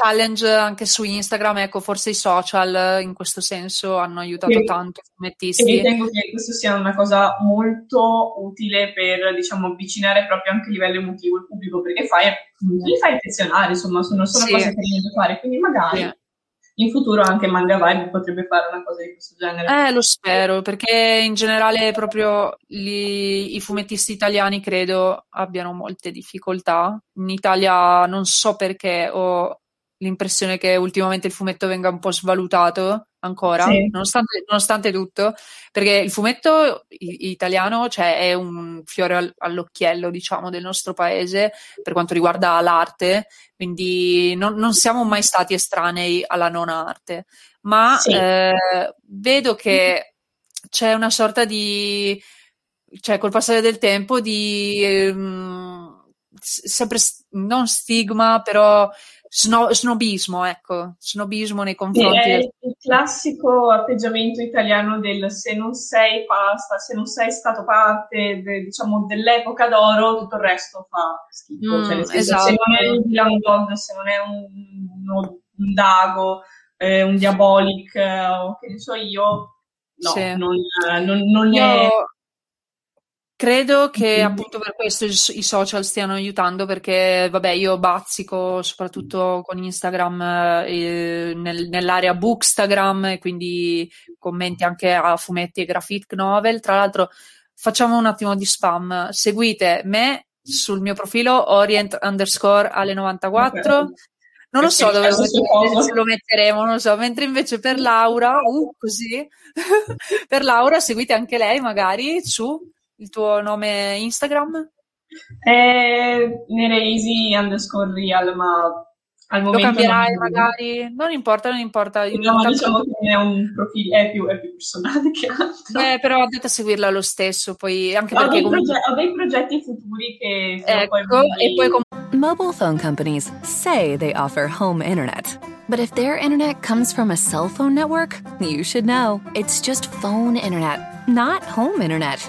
challenge anche su Instagram. Ecco, forse i social in questo senso hanno aiutato tanto i fumettisti, e ritengo che questo sia una cosa molto utile per, diciamo, avvicinare proprio anche a livello emotivo il pubblico, perché li fai affezionare, insomma sono cose che devi fare, quindi magari in futuro anche Manga Vibe potrebbe fare una cosa di questo genere. Lo spero, perché in generale proprio i fumettisti italiani credo abbiano molte difficoltà. In Italia non so perché ho l'impressione che ultimamente il fumetto venga un po' svalutato ancora, nonostante tutto, perché il fumetto italiano, cioè, è un fiore all'occhiello, diciamo, del nostro paese per quanto riguarda l'arte, quindi non siamo mai stati estranei alla non arte, ma vedo che c'è una sorta di, cioè, col passare del tempo, di sempre non stigma, però snobismo nei confronti il classico atteggiamento italiano del se non sei stato parte dell'epoca d'oro, tutto il resto fa schifo, esatto. Se non è un Dylan God, se non è un Dago, un Diabolic, o che ne so io, non è. Credo che appunto per questo i social stiano aiutando, perché vabbè, io bazzico soprattutto con Instagram, nell'area Bookstagram, e quindi commenti anche a fumetti e graphic novel. Tra l'altro facciamo un attimo di spam: seguite me sul mio profilo orient_ale94. Okay. Non lo so dove lo metteremo, non lo so. Mentre invece per Laura, così, per Laura seguite anche lei magari su il tuo nome Instagram? Nereisi_real, ma al momento lo cambierai magari, non importa. No, diciamo che è un profilo, è più personale che altro. Però andate a seguirla lo stesso, poi anche perché ho dei progetti futuri che Mobile phone companies say they offer home internet. But if their internet comes from a cell phone network, you should know. It's just phone internet, not home internet.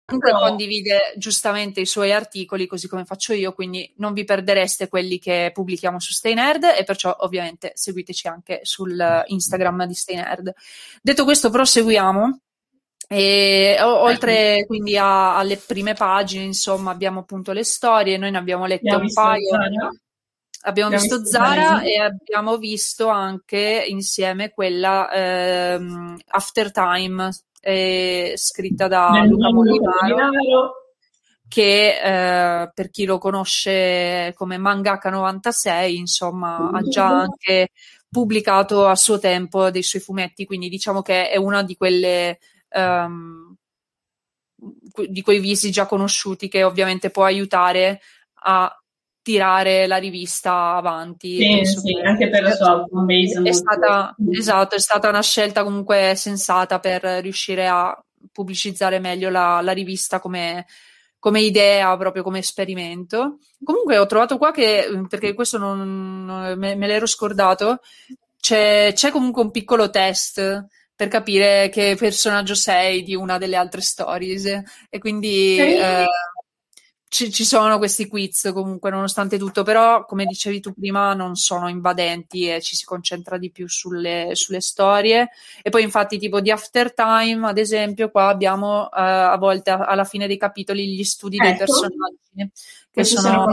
Comunque condivide giustamente i suoi articoli, così come faccio io, quindi non vi perdereste quelli che pubblichiamo su Stay Nerd, e perciò ovviamente seguiteci anche sul Instagram di Stay Nerd. Detto questo, proseguiamo, e oltre quindi alle prime pagine, insomma, abbiamo appunto le storie. Noi ne abbiamo lette un paio. Abbiamo visto Zara e abbiamo visto anche insieme quella After Time, scritta da Luca Molinaro, che per chi lo conosce come Mangaka 96, insomma, ha già anche pubblicato a suo tempo dei suoi fumetti, quindi diciamo che è una di quelle di quei visi già conosciuti, che ovviamente può aiutare a tirare la rivista avanti. Sì, anche per la sua fanbase è stata una scelta comunque sensata per riuscire a pubblicizzare meglio la rivista come idea, proprio come esperimento. Comunque ho trovato qua che, perché questo non me l'ero scordato, c'è comunque un piccolo test per capire che personaggio sei di una delle altre stories, e quindi ci sono questi quiz comunque nonostante tutto, però come dicevi tu prima non sono invadenti e ci si concentra di più sulle storie. E poi infatti tipo di After Time, ad esempio, qua abbiamo a volte alla fine dei capitoli gli studi dei personaggi, che sono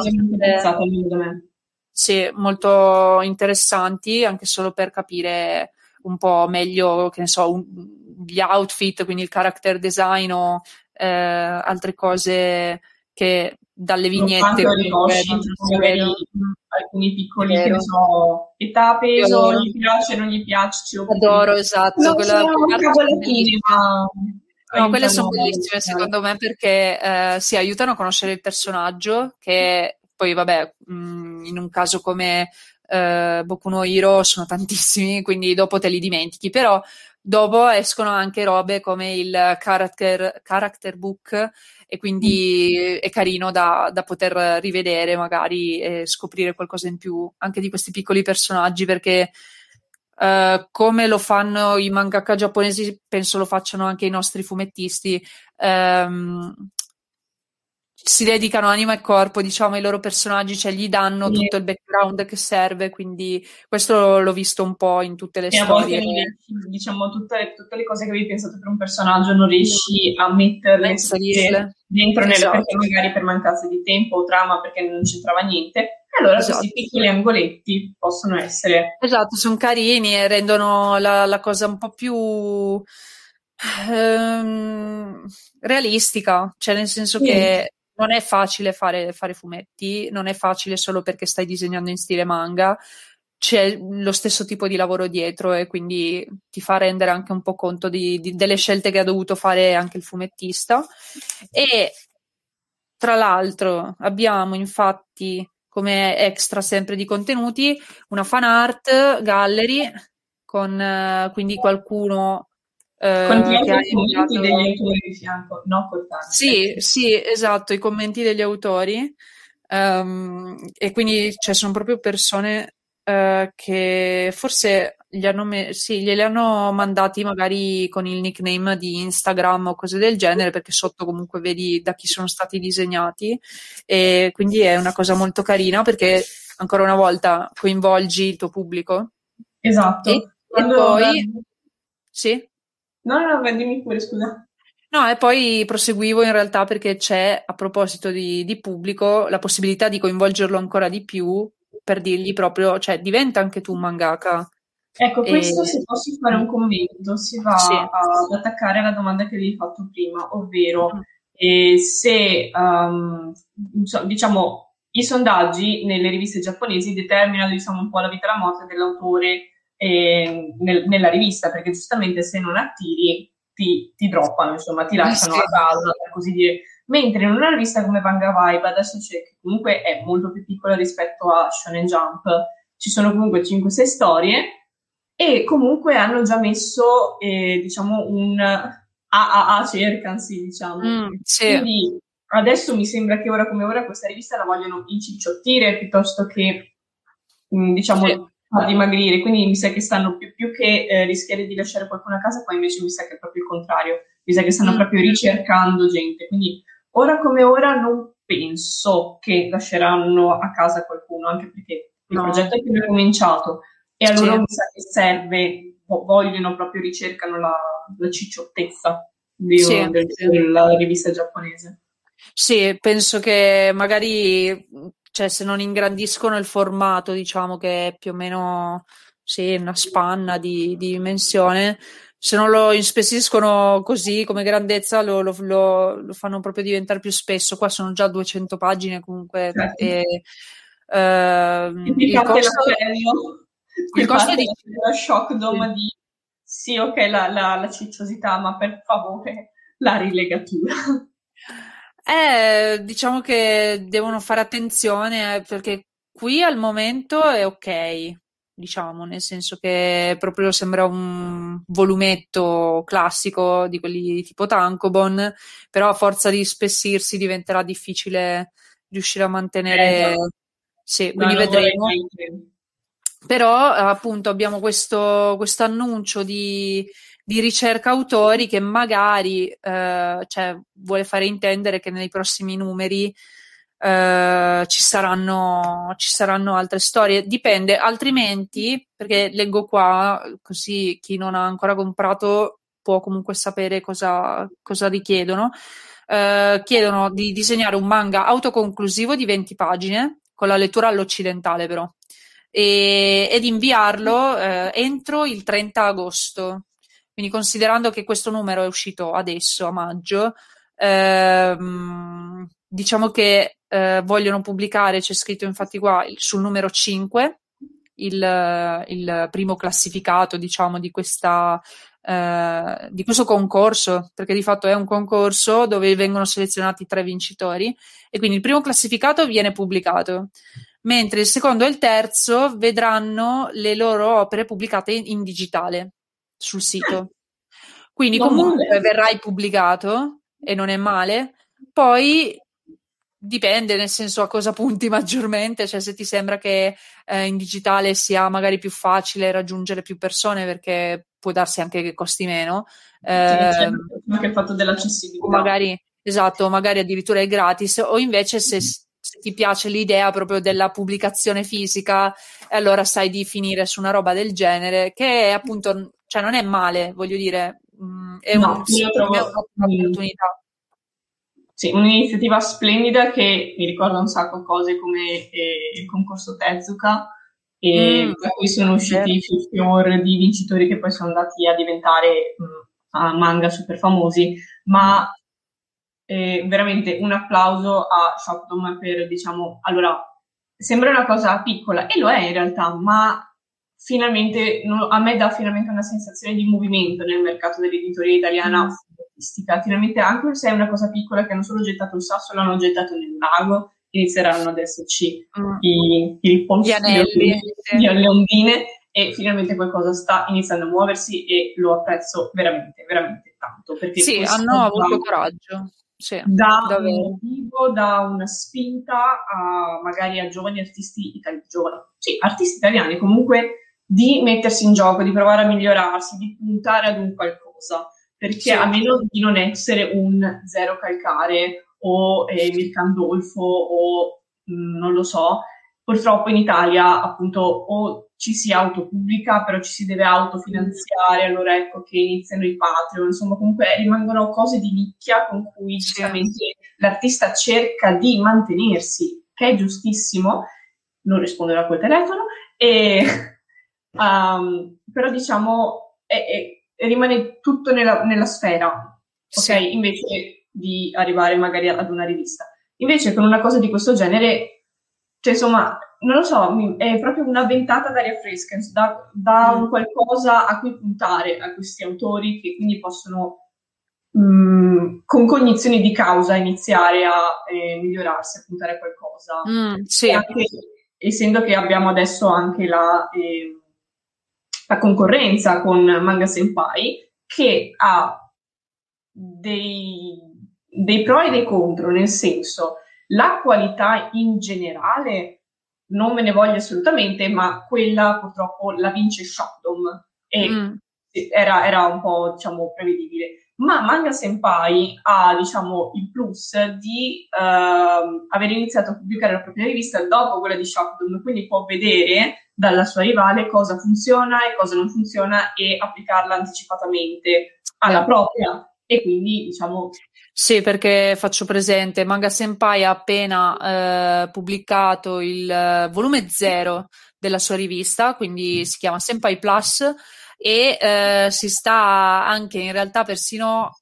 cose molto interessanti, anche solo per capire un po' meglio, che ne so, gli outfit, quindi il character design o altre cose che dalle vignette alcuni piccoli che ne so, età, peso, gli piace, non gli piace, adoro, esatto, quelle sono bellissime secondo me, perché si aiutano a conoscere il personaggio, che poi vabbè in un caso come Boku no Hero sono tantissimi, quindi dopo te li dimentichi, però dopo escono anche robe come il character book, e quindi è carino da poter rivedere magari e scoprire qualcosa in più anche di questi piccoli personaggi, perché come lo fanno i mangaka giapponesi penso lo facciano anche i nostri fumettisti, si dedicano anima e corpo, diciamo, ai loro personaggi, cioè gli danno tutto il background che serve, quindi questo l'ho visto un po' in tutte le storie. A volte, diciamo, tutte le cose che avevi pensato per un personaggio non riesci a metterle dentro, perché magari per mancanza di tempo o trama, perché non c'entrava niente, e allora questi piccoli angoletti possono essere... Esatto, sono carini e rendono la cosa un po' più realistica, cioè nel senso che non è facile fare fumetti, non è facile solo perché stai disegnando in stile manga, c'è lo stesso tipo di lavoro dietro, e quindi ti fa rendere anche un po' conto delle scelte che ha dovuto fare anche il fumettista. E tra l'altro abbiamo infatti come extra sempre di contenuti una fan art gallery con quindi qualcuno... i commenti degli autori di fianco, no? Sì, esatto, i commenti degli autori, e quindi sono proprio persone che forse glieli hanno mandati magari con il nickname di Instagram o cose del genere, perché sotto comunque vedi da chi sono stati disegnati, e quindi è una cosa molto carina perché ancora una volta coinvolgi il tuo pubblico. Esatto. E poi sì. No, dimmi pure, scusa. No, e poi proseguivo in realtà perché c'è, a proposito di pubblico, la possibilità di coinvolgerlo ancora di più per dirgli proprio, cioè diventa anche tu un mangaka. Ecco, questo se posso fare un commento, si va ad attaccare alla domanda che vi ho fatto prima, ovvero se, diciamo, i sondaggi nelle riviste giapponesi determinano, diciamo, un po' la vita e la morte dell'autore nella rivista, perché giustamente se non attiri ti droppano, insomma, ti lasciano a caso, per così dire. Mentre in una rivista come Manga Vibe, adesso c'è, che comunque è molto più piccola rispetto a Shonen Jump, ci sono comunque 5-6 storie, e comunque hanno già messo, diciamo, un AAA cercansi, diciamo. Quindi adesso mi sembra che ora come ora questa rivista la vogliono incicciottire piuttosto che, diciamo, a dimagrire, quindi mi sa che stanno più che rischiare di lasciare qualcuno a casa, poi invece mi sa che è proprio il contrario, mi sa che stanno proprio ricercando gente, quindi ora come ora non penso che lasceranno a casa qualcuno, anche perché il progetto è più cominciato e a loro mi sa che serve, vogliono proprio, ricercano la cicciottezza della rivista giapponese. Sì, penso che magari, cioè, se non ingrandiscono il formato, diciamo che è più o meno una spanna di dimensione, se non lo inspessiscono così come grandezza, lo fanno proprio diventare più spesso. Qua sono già 200 pagine comunque. Certo. Il costo è di la Shockdom di la cicciosità, ma per favore la rilegatura. Diciamo che devono fare attenzione, perché qui al momento è ok, diciamo, nel senso che proprio sembra un volumetto classico di quelli tipo Tankobon, però a forza di spessirsi diventerà difficile riuscire a mantenere. Sì, quindi vedremo. Però appunto abbiamo questo annuncio di ricerca autori che magari vuole fare intendere che nei prossimi numeri ci saranno altre storie, dipende, altrimenti, perché leggo qua, così chi non ha ancora comprato può comunque sapere cosa richiedono. Chiedono di disegnare un manga autoconclusivo di 20 pagine con la lettura all'occidentale però ed inviarlo entro il 30 agosto. Quindi, considerando che questo numero è uscito adesso, a maggio, diciamo che vogliono pubblicare, c'è scritto infatti qua, sul numero 5, il primo classificato, diciamo, di questo concorso, perché di fatto è un concorso dove vengono selezionati 3 vincitori, e quindi il primo classificato viene pubblicato, mentre il secondo e il terzo vedranno le loro opere pubblicate in digitale sul sito, quindi comunque verrai pubblicato e non è male. Poi dipende, nel senso, a cosa punti maggiormente, cioè se ti sembra che in digitale sia magari più facile raggiungere più persone, perché può darsi anche che costi meno, anche il fatto dell'accessibilità, magari, esatto, magari addirittura è gratis, o invece se ti piace l'idea proprio della pubblicazione fisica, allora sai di finire su una roba del genere, che è appunto, cioè non è male, voglio dire, è un'opportunità. Sì, un'iniziativa splendida che mi ricorda un sacco cose come il concorso Tezuka, da cui sono usciti fior di vincitori che poi sono andati a diventare a manga super famosi, ma veramente un applauso a Shockdom per, diciamo, allora sembra una cosa piccola e lo è in realtà, ma finalmente a me dà finalmente una sensazione di movimento nel mercato dell'editoria italiana artistica. Finalmente, anche se è una cosa piccola, che hanno solo gettato il sasso, l'hanno gettato nel lago, inizieranno ad esserci i riponti, le ondine, e finalmente qualcosa sta iniziando a muoversi, e lo apprezzo veramente, veramente tanto, perché hanno avuto coraggio. Sì, da un motivo, da una spinta a magari a giovani artisti italiani, artisti italiani comunque, di mettersi in gioco, di provare a migliorarsi, di puntare ad un qualcosa, perché a meno di non essere un Zero Calcare o Mircandolfo o non lo so, purtroppo in Italia appunto o ci si autopubblica, però ci si deve autofinanziare, allora ecco che iniziano i Patreon, insomma comunque rimangono cose di nicchia con cui sicuramente l'artista cerca di mantenersi, che è giustissimo, non risponderà col telefono, e, però diciamo rimane tutto nella sfera, ok? Sì. Invece di arrivare magari ad una rivista. Invece con una cosa di questo genere, cioè insomma, non lo so, è proprio una ventata d'aria fresca, da un qualcosa a cui puntare a questi autori che quindi possono con cognizioni di causa iniziare a migliorarsi, a puntare a qualcosa. Sì. Anche, essendo che abbiamo adesso anche la concorrenza con Manga Senpai, che ha dei pro e dei contro, nel senso, la qualità in generale non me ne voglio assolutamente, ma quella purtroppo la vince Shockdom e era un po', diciamo, prevedibile. Ma Manga Senpai ha, diciamo, il plus di aver iniziato a pubblicare la propria rivista dopo quella di Shockdom, quindi può vedere dalla sua rivale cosa funziona e cosa non funziona e applicarla anticipatamente alla propria. E quindi, diciamo... Sì, perché faccio presente, Manga Senpai ha appena pubblicato il volume 0 della sua rivista, quindi si chiama Senpai Plus, e si sta anche in realtà persino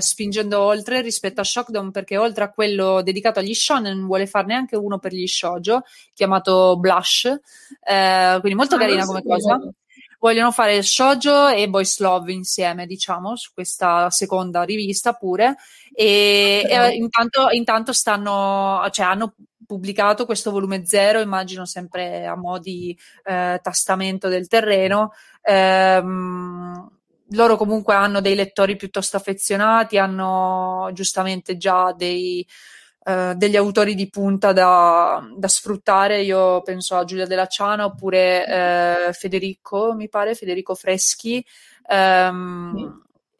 spingendo oltre rispetto a Shockdom, perché oltre a quello dedicato agli shonen vuole farne anche uno per gli shoujo, chiamato Blush, quindi molto carina come cosa. Vogliono fare shoujo e boys love insieme, diciamo, su questa seconda rivista pure. E intanto stanno, cioè, hanno pubblicato questo volume 0, immagino sempre a mo' di tastamento del terreno. Loro comunque hanno dei lettori piuttosto affezionati, hanno giustamente già degli autori di punta da sfruttare. Io penso a Giulia Della Ciana oppure Federico Freschi,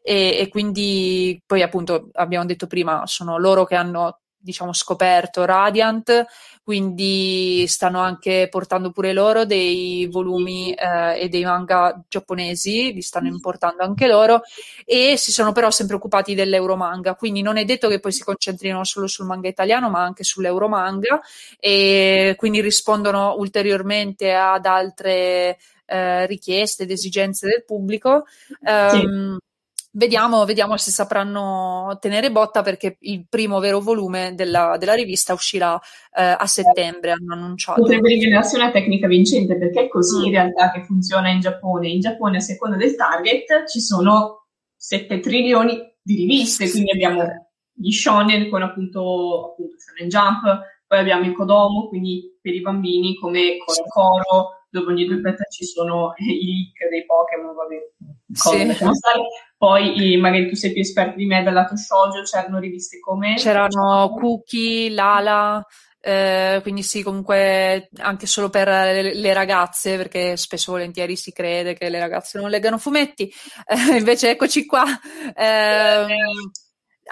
e quindi poi appunto abbiamo detto prima, sono loro che hanno, diciamo, scoperto Radiant, quindi stanno anche portando pure loro dei volumi e dei manga giapponesi, li stanno importando anche loro, e si sono però sempre occupati dell'euromanga, quindi non è detto che poi si concentrino solo sul manga italiano ma anche sull'euromanga, e quindi rispondono ulteriormente ad altre richieste ed esigenze del pubblico. Sì. Vediamo se sapranno tenere botta, perché il primo vero volume della rivista uscirà a settembre, hanno annunciato. Potrebbe rivelarsi una tecnica vincente, perché è così in realtà che funziona in Giappone. In Giappone, a seconda del target, ci sono 7 trilioni di riviste, quindi abbiamo gli shonen con appunto Shonen Jump, poi abbiamo il Kodomo, quindi per i bambini come Coro, dove ogni 2 pezzi ci sono i leak dei Pokémon, poi magari tu sei più esperto di me dal lato shoujo, c'erano riviste come... C'erano Cookie, Lala, quindi sì, comunque anche solo per le ragazze, perché spesso volentieri si crede che le ragazze non leggano fumetti, invece eccoci qua...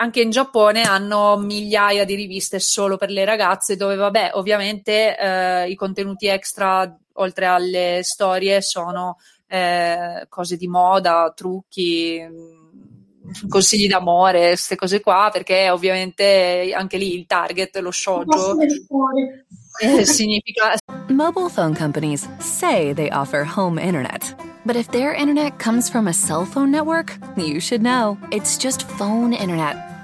Anche in Giappone hanno migliaia di riviste solo per le ragazze, dove vabbè, ovviamente i contenuti extra, oltre alle storie, sono cose di moda, trucchi, consigli d'amore, queste cose qua, perché ovviamente anche lì il target, lo shoujo, significa... Mobile phone companies say they offer home internet. But if their internet comes from a cell phone network, you should know. It's just phone internet,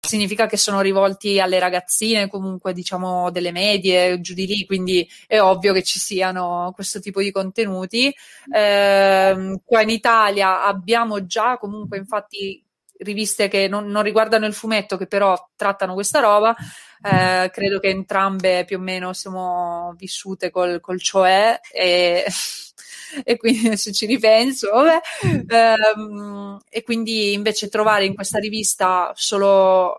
Significa che sono rivolti alle ragazzine, comunque diciamo delle medie, giù di lì, quindi è ovvio che ci siano questo tipo di contenuti. Qua in Italia abbiamo già comunque infatti riviste che non riguardano il fumetto, che però trattano questa roba, Credo che entrambe più o meno siamo vissute col cioè e quindi se ci ripenso e quindi invece trovare in questa rivista solo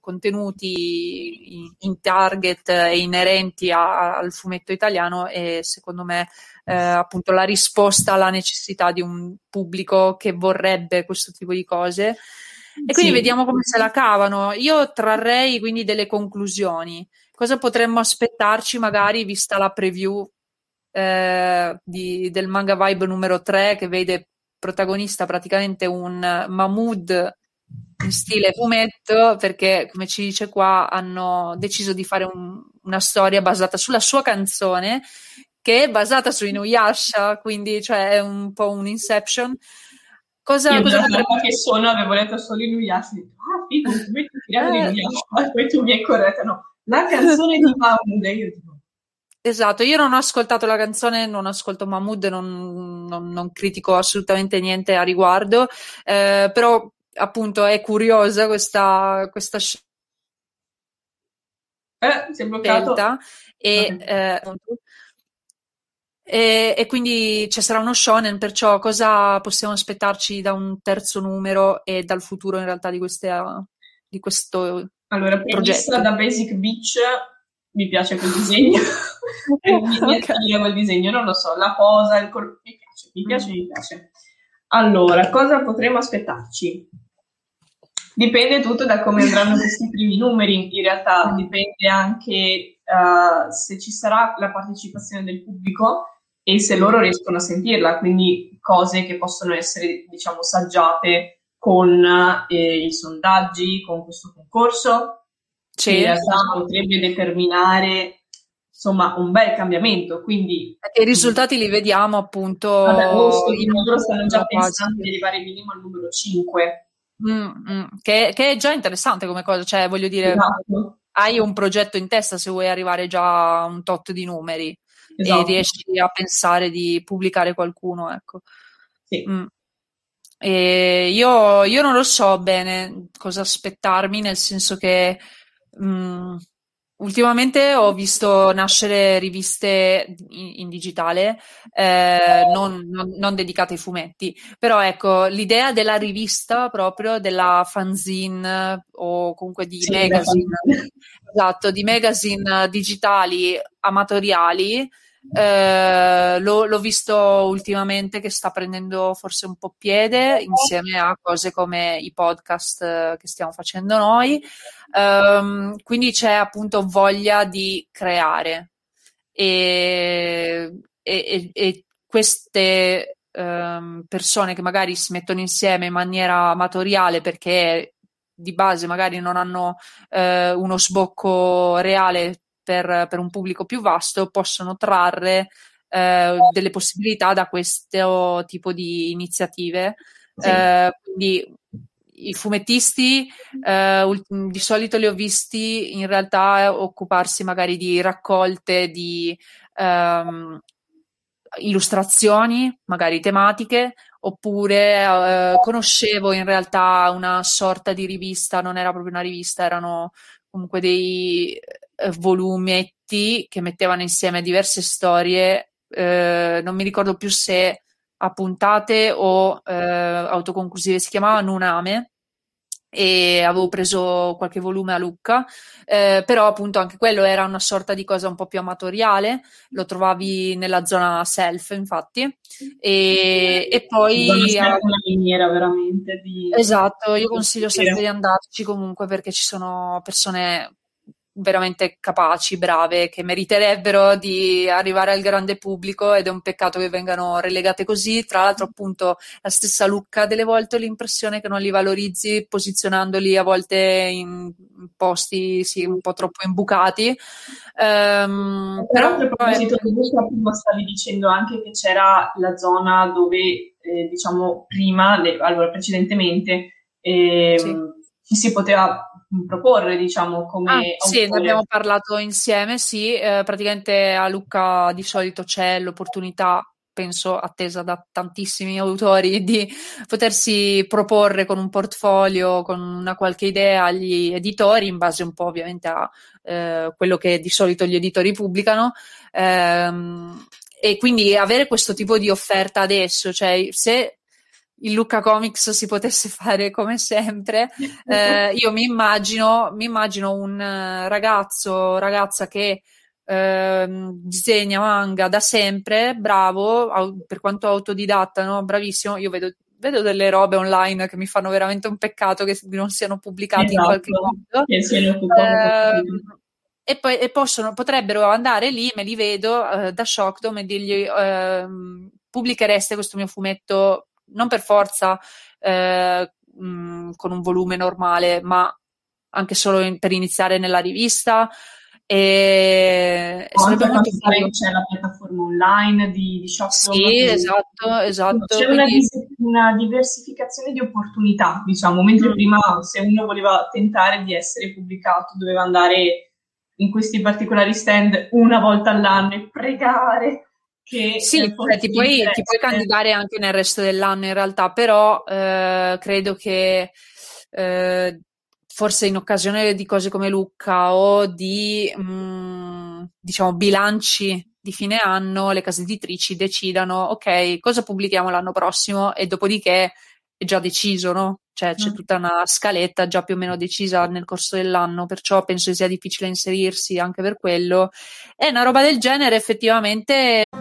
contenuti in target e inerenti al fumetto italiano è secondo me appunto la risposta alla necessità di un pubblico che vorrebbe questo tipo di cose e quindi Vediamo come se la cavano. Io trarrei quindi delle conclusioni, cosa potremmo aspettarci magari vista la preview del Manga Vibe numero 3 che vede protagonista praticamente un Mahmood in stile fumetto, perché come ci dice qua hanno deciso di fare una storia basata sulla sua canzone che è basata su Inuyasha, quindi cioè è un po' un Inception. Cosa potrebbe... che sono avevo letto solo Inuyasha, figo, fumetto tirato di Inuyasha, poi tu mi hai corretto, no, la canzone di Mahmood, io dico esatto, io non ho ascoltato la canzone, non ascolto Mahmood, non critico assolutamente niente a riguardo, però appunto è curiosa questa scelta. Si è bloccato. E quindi ci sarà uno shonen, perciò cosa possiamo aspettarci da un terzo numero e dal futuro in realtà di questo progetto? Da Basic Beach mi piace quel disegno. Il disegno, non lo so, la posa, il corpo, mi piace. Allora, cosa potremmo aspettarci? Dipende tutto da come andranno questi primi numeri, in realtà dipende anche se ci sarà la partecipazione del pubblico e se loro riescono a sentirla, quindi cose che possono essere, diciamo, saggiate con i sondaggi, con questo concorso, che in realtà potrebbe determinare insomma un bel cambiamento, quindi i risultati li vediamo appunto loro stanno già pensando di arrivare minimo al numero 5 che è già interessante come cosa, cioè voglio dire esatto. Hai un progetto in testa se vuoi arrivare già a un tot di numeri esatto. E riesci a pensare di pubblicare qualcuno, ecco sì. E io non lo so bene cosa aspettarmi, nel senso che ultimamente ho visto nascere riviste in digitale, non dedicate ai fumetti, però ecco, l'idea della rivista proprio, della fanzine o comunque di magazine, esatto, di magazine digitali amatoriali, l'ho visto ultimamente che sta prendendo forse un po' piede insieme a cose come i podcast che stiamo facendo noi, quindi c'è appunto voglia di creare e queste persone che magari si mettono insieme in maniera amatoriale perché di base magari non hanno uno sbocco reale per un pubblico più vasto, possono trarre delle possibilità da questo tipo di iniziative. Sì. Quindi i fumettisti di solito li ho visti in realtà occuparsi magari di raccolte di illustrazioni, magari tematiche, oppure conoscevo in realtà una sorta di rivista, non era proprio una rivista, erano comunque dei volumetti che mettevano insieme diverse storie, non mi ricordo più se a puntate o autoconclusive, si chiamava Nuname e avevo preso qualche volume a Lucca, però appunto anche quello era una sorta di cosa un po' più amatoriale, lo trovavi nella zona self infatti e poi una miniera veramente di... Esatto, io consiglio sempre di andarci comunque perché ci sono persone veramente capaci, brave, che meriterebbero di arrivare al grande pubblico ed è un peccato che vengano relegate così. Tra l'altro appunto la stessa Lucca delle volte ho l'impressione che non li valorizzi posizionandoli a volte in posti un po' troppo imbucati. Però a proposito di Lucca, prima stavi dicendo anche che c'era la zona dove diciamo prima, precedentemente ci si poteva proporre, diciamo, come... sì, ne abbiamo parlato insieme, praticamente a Lucca di solito c'è l'opportunità penso attesa da tantissimi autori, di potersi proporre con un portfolio, con una qualche idea agli editori, in base un po' ovviamente a quello che di solito gli editori pubblicano, e quindi avere questo tipo di offerta adesso, cioè se il Lucca Comics si potesse fare come sempre, io mi immagino un ragazza che disegna manga da sempre, bravo, per quanto autodidatta, no? Bravissimo. Io vedo delle robe online che mi fanno veramente un peccato che non siano pubblicate, esatto, in qualche modo, che siano pubblicate. E poi potrebbero andare lì, me li vedo da Shockdom e dirgli pubblichereste questo mio fumetto, non per forza con un volume normale, ma anche solo per iniziare nella rivista, e sarebbe molto bello. C'è la piattaforma online di Shockdom. Sì, esatto. C'è una diversificazione di opportunità, diciamo, mentre prima se uno voleva tentare di essere pubblicato doveva andare in questi particolari stand una volta all'anno e pregare. Sì, cioè, ti puoi candidare anche nel resto dell'anno in realtà, però credo che forse in occasione di cose come Lucca o di diciamo bilanci di fine anno, le case editrici decidano ok, cosa pubblichiamo l'anno prossimo, e dopodiché è già deciso, no? Cioè c'è tutta una scaletta già più o meno decisa nel corso dell'anno, perciò penso sia difficile inserirsi anche per quello. E una roba del genere effettivamente.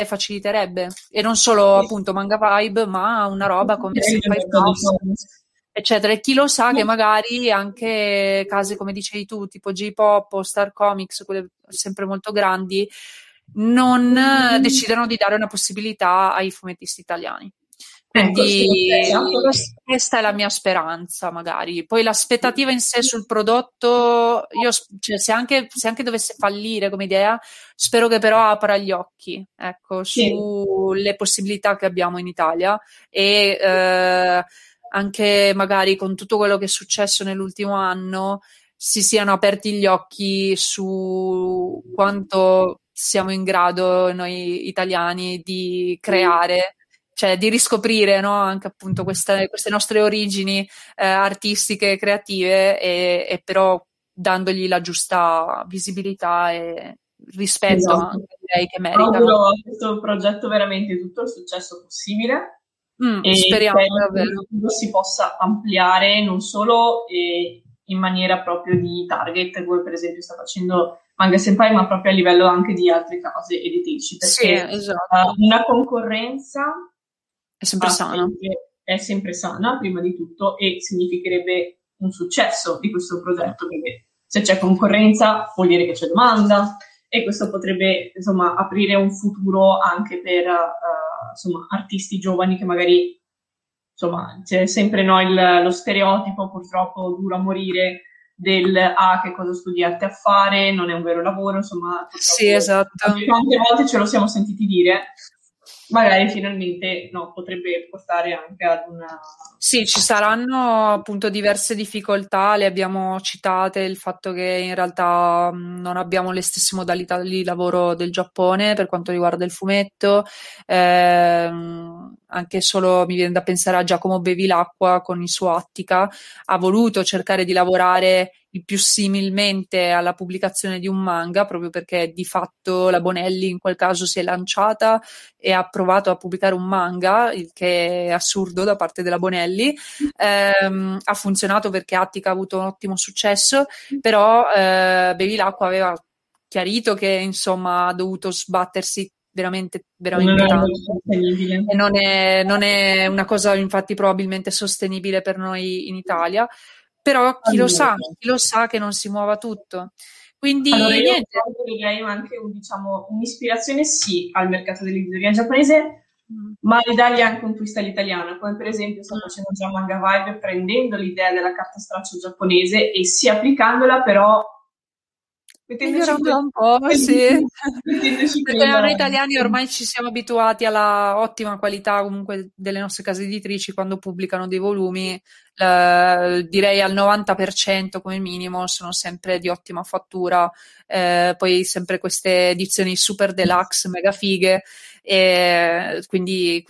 Faciliterebbe, e non solo appunto Manga Vibe, ma una roba come Senpai Plus, eccetera, e chi lo sa che magari anche case come dicevi tu, tipo J-Pop o Star Comics, quelle sempre molto grandi, non decidano di dare una possibilità ai fumettisti italiani. Quindi questa è la mia speranza, magari. Poi l'aspettativa in sé sul prodotto, io, cioè, se anche dovesse fallire come idea, spero che però apra gli occhi, ecco, sulle possibilità che abbiamo in Italia, e anche magari con tutto quello che è successo nell'ultimo anno si siano aperti gli occhi su quanto siamo in grado noi italiani di creare, cioè di riscoprire, no, anche appunto queste nostre origini artistiche e creative, e però dandogli la giusta visibilità e rispetto, esatto, anche lei che merita. Auguro a questo progetto veramente tutto il successo possibile, e speriamo davvero che si possa ampliare non solo in maniera proprio di target, come per esempio sta facendo Manga Senpai, ma proprio a livello anche di altre case editrici, perché sì, esatto, una concorrenza è sempre sana prima di tutto, e significherebbe un successo di questo progetto, perché se c'è concorrenza vuol dire che c'è domanda, e questo potrebbe insomma aprire un futuro anche per insomma artisti giovani che magari insomma c'è sempre lo stereotipo purtroppo duro a morire del che cosa studiate a fare, non è un vero lavoro, insomma sì, esatto, tante volte ce lo siamo sentiti dire. Magari finalmente no, potrebbe portare anche ad una... Sì, ci saranno appunto diverse difficoltà, le abbiamo citate, il fatto che in realtà non abbiamo le stesse modalità di lavoro del Giappone per quanto riguarda il fumetto, anche solo mi viene da pensare a Giacomo Bevilacqua con il suo Attica, ha voluto cercare di lavorare il più similmente alla pubblicazione di un manga, proprio perché di fatto la Bonelli in quel caso si è lanciata e ha provato a pubblicare un manga, il che è assurdo da parte della Bonelli, ha funzionato perché Attica ha avuto un ottimo successo, però Bevilacqua aveva chiarito che insomma ha dovuto sbattersi veramente tanto, e non è una cosa infatti probabilmente sostenibile per noi in Italia. Però chi lo sa che non si muova tutto. Quindi allora, niente. Io direi anche un'ispirazione sì al mercato dell'editoria giapponese, ma ridargli anche un twist all'italiana, come per esempio sto facendo già Manga Vibe, prendendo l'idea della carta straccio giapponese e sì applicandola, però noi italiani ormai ci siamo abituati alla ottima qualità comunque delle nostre case editrici quando pubblicano dei volumi, direi al 90% come minimo sono sempre di ottima fattura, poi sempre queste edizioni super deluxe mega fighe, e quindi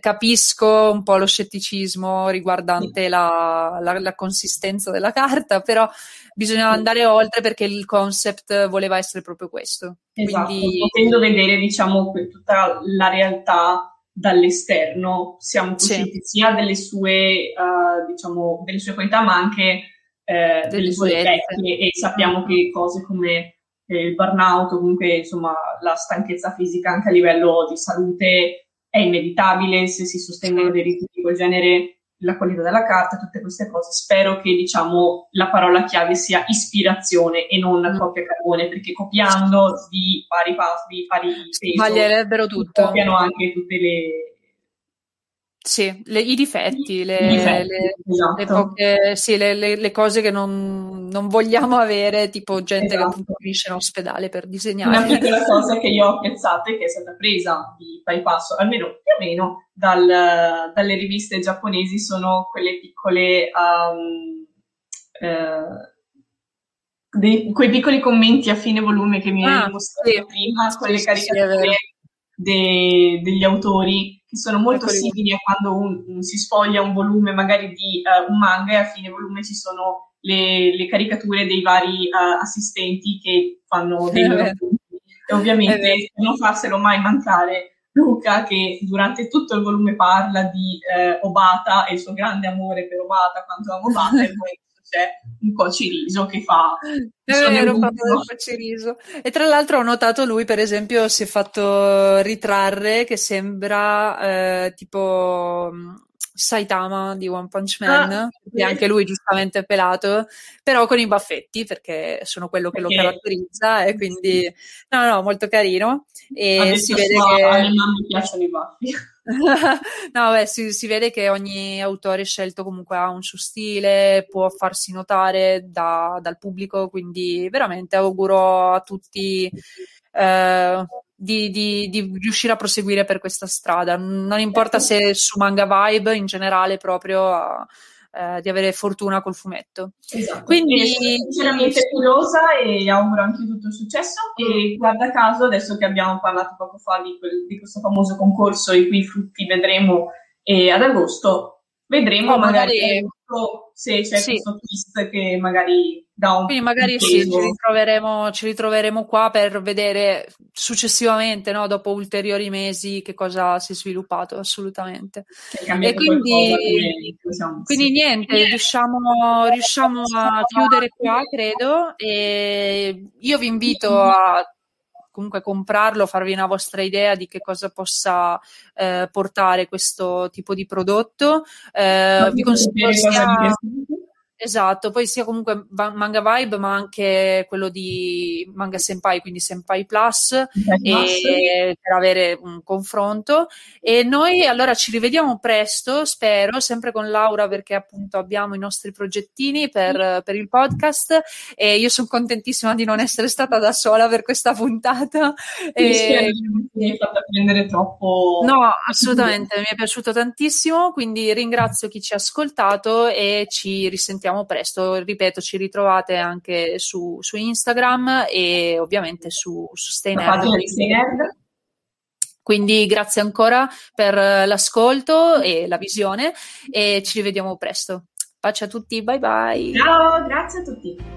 capisco un po' lo scetticismo riguardante la consistenza della carta, però bisogna andare oltre perché il concept voleva essere proprio questo. Esatto, quindi potendo vedere diciamo tutta la realtà dall'esterno siamo coscienti sia delle sue diciamo delle sue qualità ma anche delle sue tecniche, e sappiamo che cose come il burnout, comunque insomma la stanchezza fisica anche a livello di salute è inevitabile se si sostengono dei ritmi di quel genere, la qualità della carta, tutte queste cose. Spero che diciamo la parola chiave sia ispirazione e non copia carbone, perché copiando di pari passo, di pari peso sbaglierebbero tutto, copiano anche tutte le cose che non vogliamo avere, tipo gente che appunto finisce in ospedale per disegnare. Una piccola cosa che io ho pensato e che è stata presa di pari passo, almeno più o meno, dalle riviste giapponesi, sono quelle piccole quei piccoli commenti a fine volume che mi hai mostrato prima, con le caricature degli autori, che sono molto simili a quando si sfoglia un volume magari di un manga e a fine volume ci sono le caricature dei vari assistenti che fanno dei loro punti. E ovviamente non farselo mai mancare Luca, che durante tutto il volume parla di Obata e il suo grande amore per Obata, quanto amo Obata, e poi c'è un Kociriso che fa Kociriso. E tra l'altro ho notato lui per esempio si è fatto ritrarre che sembra tipo Saitama di One Punch Man, che anche lui giustamente è pelato, però con i baffetti, perché sono quello che lo caratterizza, e quindi no, molto carino. E adesso si vede che alle mamme piacciono i baffi. No, beh, si vede che ogni autore scelto comunque ha un suo stile, può farsi notare dal pubblico, quindi veramente auguro a tutti di riuscire a proseguire per questa strada. Non importa se su Manga Vibe, in generale proprio di avere fortuna col fumetto. Esatto. Quindi sono sinceramente curiosa e auguro anche tutto il successo. E guarda caso, adesso che abbiamo parlato poco fa di questo famoso concorso e cui frutti vedremo ad agosto, vedremo magari se c'è questo twist che magari dà un... Quindi magari ci ritroveremo qua per vedere successivamente, no? Dopo ulteriori mesi, che cosa si è sviluppato, assolutamente. E quindi niente, riusciamo a chiudere qua, credo, e io vi invito a comunque comprarlo, farvi una vostra idea di che cosa possa portare questo tipo di prodotto. Vi consiglio poi sia comunque Manga Vibe, ma anche quello di Manga Senpai, quindi Senpai Plus, per avere un confronto. E noi allora ci rivediamo presto, spero, sempre con Laura, perché appunto abbiamo i nostri progettini per il podcast, e io sono contentissima di non essere stata da sola per questa puntata. Mi è fatta prendere troppo. No, assolutamente, mi è piaciuto tantissimo, quindi ringrazio chi ci ha ascoltato e ci risentiamo presto. Ripeto, ci ritrovate anche su Instagram e ovviamente su Stay Nerd. Quindi grazie ancora per l'ascolto e la visione, e ci rivediamo presto. Pace a tutti, bye bye. Ciao, grazie a tutti.